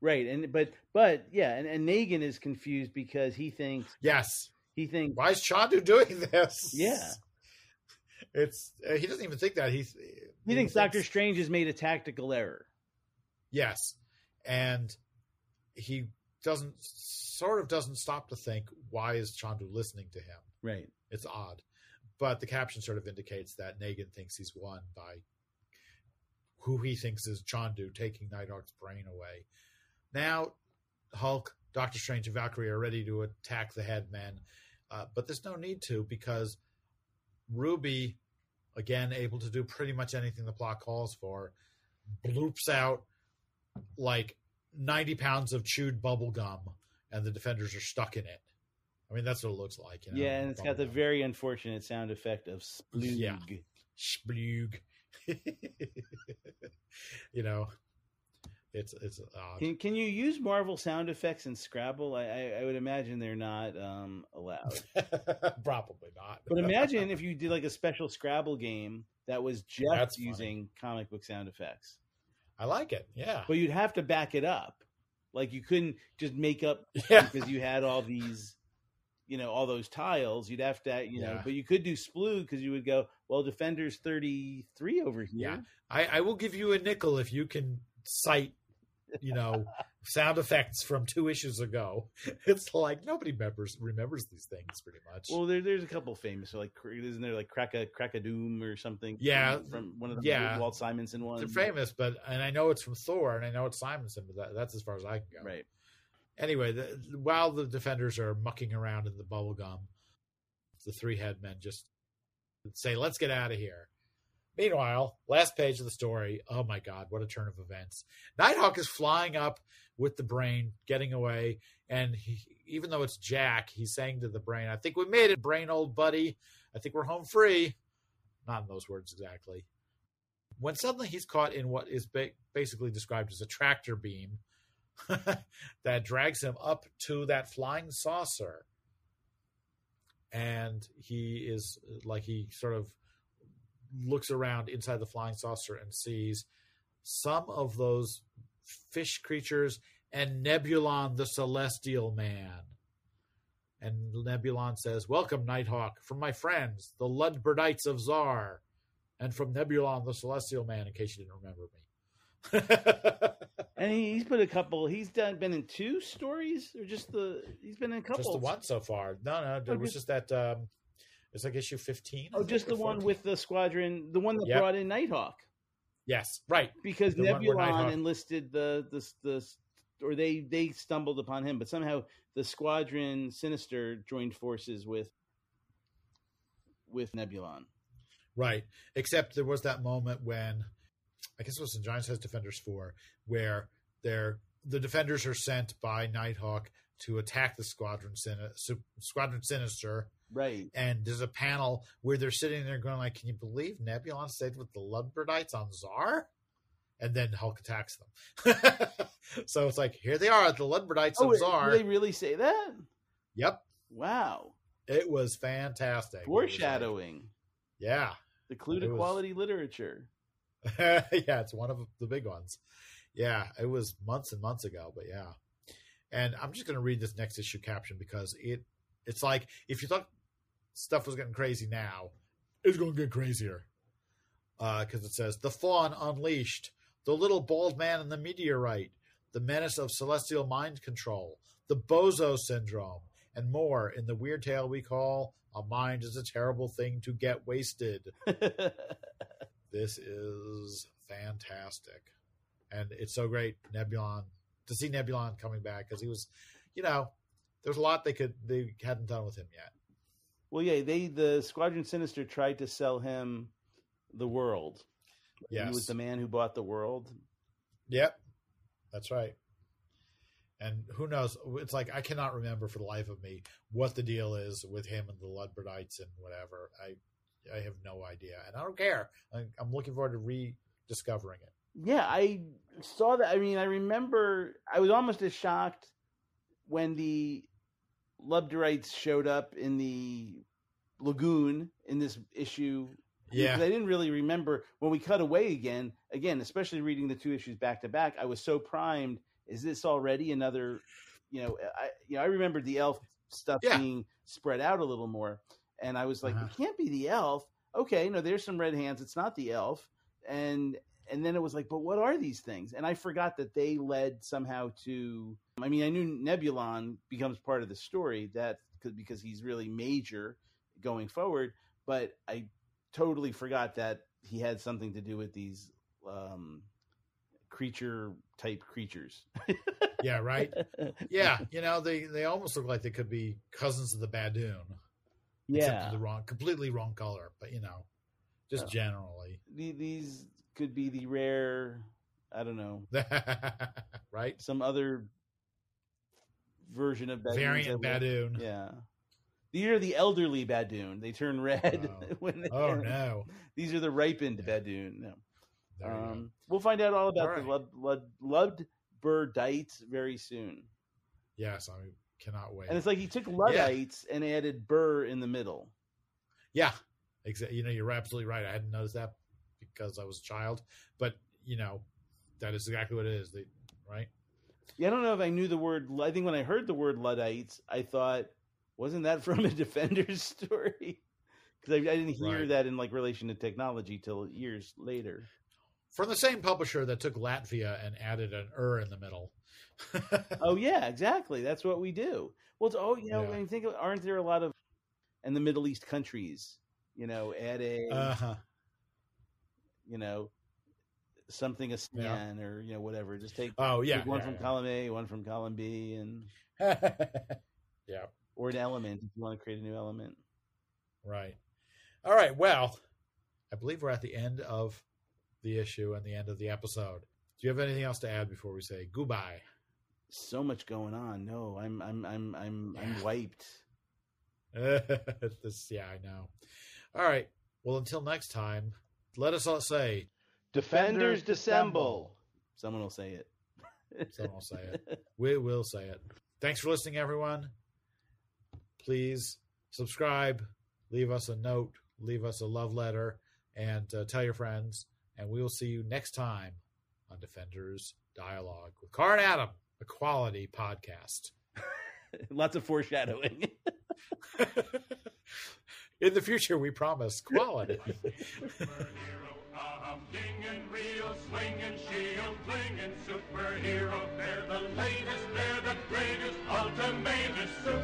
Right, and but but yeah, and, and Nagan is confused because he thinks yes. He thinks, why is Chondu doing this? Yeah, it's uh, he doesn't even think that he. He, he thinks Doctor Strange has made a tactical error. Yes, and he doesn't sort of doesn't stop to think, why is Chondu listening to him? Right, it's odd, but the caption sort of indicates that Nagan thinks he's won by who he thinks is Chondu taking Nighthawk's brain away. Now, Hulk, Doctor Strange, and Valkyrie are ready to attack the headmen, uh, but there's no need to, because Ruby, again, able to do pretty much anything the plot calls for, bloops out like ninety pounds of chewed bubble gum, and the defenders are stuck in it. I mean, that's what it looks like. You know? Yeah, and it's got the gum. Very unfortunate sound effect of splug. Yeah. Splug. You know. It's it's odd. Can, can you use Marvel sound effects in Scrabble? I, I, I would imagine they're not um, allowed. Probably not. But imagine if you did like a special Scrabble game that was just That's using funny. comic book sound effects. I like it. Yeah. But you'd have to back it up. Like you couldn't just make up yeah. because you had all these, you know, all those tiles. You'd have to, you know, yeah. but you could do Splug because you would go, well, Defender's thirty-three over here. Yeah. I, I will give you a nickel if you can cite, you know, sound effects from two issues ago. It's like nobody remembers remembers these things pretty much. Well, there, there's a couple famous, like isn't there like crack a crack a doom or something? Yeah, from, from one of the yeah. Walt Simonson ones. They're famous, but and I know it's from Thor and I know it's Simonson, but that, that's as far as I can go. Right. Anyway, the, while the defenders are mucking around in the bubblegum, the three headmen just say, "Let's get out of here." Meanwhile, last page of the story, oh my God, what a turn of events. Nighthawk is flying up with the brain, getting away, and he, even though it's Jack, he's saying to the brain, "I think we made it, brain old buddy. I think we're home free." Not in those words exactly. When suddenly he's caught in what is ba- basically described as a tractor beam that drags him up to that flying saucer. And he is like he sort of looks around inside the flying saucer and sees some of those fish creatures and Nebulon, the Celestial Man. And Nebulon says, "Welcome, Nighthawk, from my friends, the Luddites of Tsar, and from Nebulon, the Celestial Man," in case you didn't remember me. And he's put a couple, he's done, been in two stories, or just the, he's been in a couple. Just the one so far. No, no, it was just that, um, it's like issue fifteen. Oh, just the fourteen. One with the squadron, the one that yep. brought in Nighthawk. Yes, right. Because the Nebulon enlisted the, the the or they they stumbled upon him, but somehow the Squadron Sinister joined forces with with Nebulon. Right. Except there was that moment when I guess it was in Giants has Defenders four, where they're the defenders are sent by Nighthawk to attack the Squadron Sin- Squadron Sinister. Right. And there's a panel where they're sitting there going like, "Can you believe Nebulon stayed with the Luddites on Tsar?" And then Hulk attacks them. So it's like, here they are, the Luddites oh, of Tsar. Did they really say that? Yep. Wow. It was fantastic. Foreshadowing. Was like, yeah. The clue to was... quality literature. Yeah, it's one of the big ones. Yeah, it was months and months ago, but yeah. And I'm just going to read this next issue caption because it it's like if you thought stuff was getting crazy now, it's going to get crazier. Because uh, it says, "The Fawn Unleashed, the Little Bald Man and the Meteorite, the Menace of Celestial Mind Control, the Bozo Syndrome, and more in the weird tale we call A Mind is a Terrible Thing to Get Wasted." This is fantastic. And it's so great Nebulon to see Nebulon coming back, because he was, you know, there's a lot they could they hadn't done with him yet. Well, yeah, they the Squadron Sinister tried to sell him the world. Yes. He was the man who bought the world. Yep, that's right. And who knows? It's like, I cannot remember for the life of me what the deal is with him and the Luddites and whatever. I I have no idea, and I don't care. I, I'm looking forward to rediscovering it. Yeah, I saw that. I mean, I remember I was almost as shocked when the Luddites showed up in the lagoon in this issue. Yeah, because I didn't really remember when we cut away again. Again, especially reading the two issues back to back, I was so primed. Is this already another? You know, I you know I remembered the elf stuff yeah. being spread out a little more, and I was like, uh-huh. It can't be the elf. Okay, no, there's some red hands. It's not the elf, and. And then it was like, but what are these things? And I forgot that they led somehow to, I mean, I knew Nebulon becomes part of the story that because he's really major going forward, but I totally forgot that he had something to do with these um, creature type creatures. Yeah. Right. Yeah. You know, they, they almost look like they could be cousins of the Badoon. Yeah. Except for the wrong, completely wrong color, but you know, just oh. generally the, these, could be the rare, I don't know, right? Some other version of Badoon. Variant Badoon. Yeah. These are the elderly Badoon. They turn red. Oh, when they oh no. These are the ripened yeah. Badoon. No. Um, we'll find out all about all right. the Lud, Lud, Lud, Luddites very soon. Yes, I cannot wait. And it's like he took Luddites yeah. and added Burr in the middle. Yeah, exactly. You know, you're absolutely right. I hadn't noticed that. Because I was a child, but you know, that is exactly what it is. They, right. Yeah. I don't know if I knew the word. I think when I heard the word Luddites, I thought, wasn't that from a Defenders story? Cause I, I didn't hear right. that in like relation to technology till years later. From the same publisher that took Latvia and added an er in the middle. Oh yeah, exactly. That's what we do. Well, it's, oh, you know, yeah. I think, aren't there a lot of, and the Middle East countries, you know, adding, uh-huh. you know, something a scan yeah. or, you know, whatever, just take, oh, yeah, take one yeah, from yeah. column A, one from column B, and yeah, or an element if you want to create a new element. Right. All right. Well, I believe we're at the end of the issue and the end of the episode. Do you have anything else to add before we say goodbye? So much going on. No, I'm, I'm, I'm, I'm, yeah. I'm wiped. This, yeah, I know. All right. Well, until next time, let us all say, Defenders, Defenders dissemble. Someone will say it. Someone will say it. We will say it. Thanks for listening, everyone. Please subscribe, leave us a note, leave us a love letter, and uh, tell your friends. And we will see you next time on Defenders Dialogue with Carr and Adam, a quality podcast. Lots of foreshadowing. In the future, we promise quality. Superhero, uh-huh, dingin' reel, swingin' shield, flingin' superhero. They're the latest, they're the greatest, ultimatest superhero.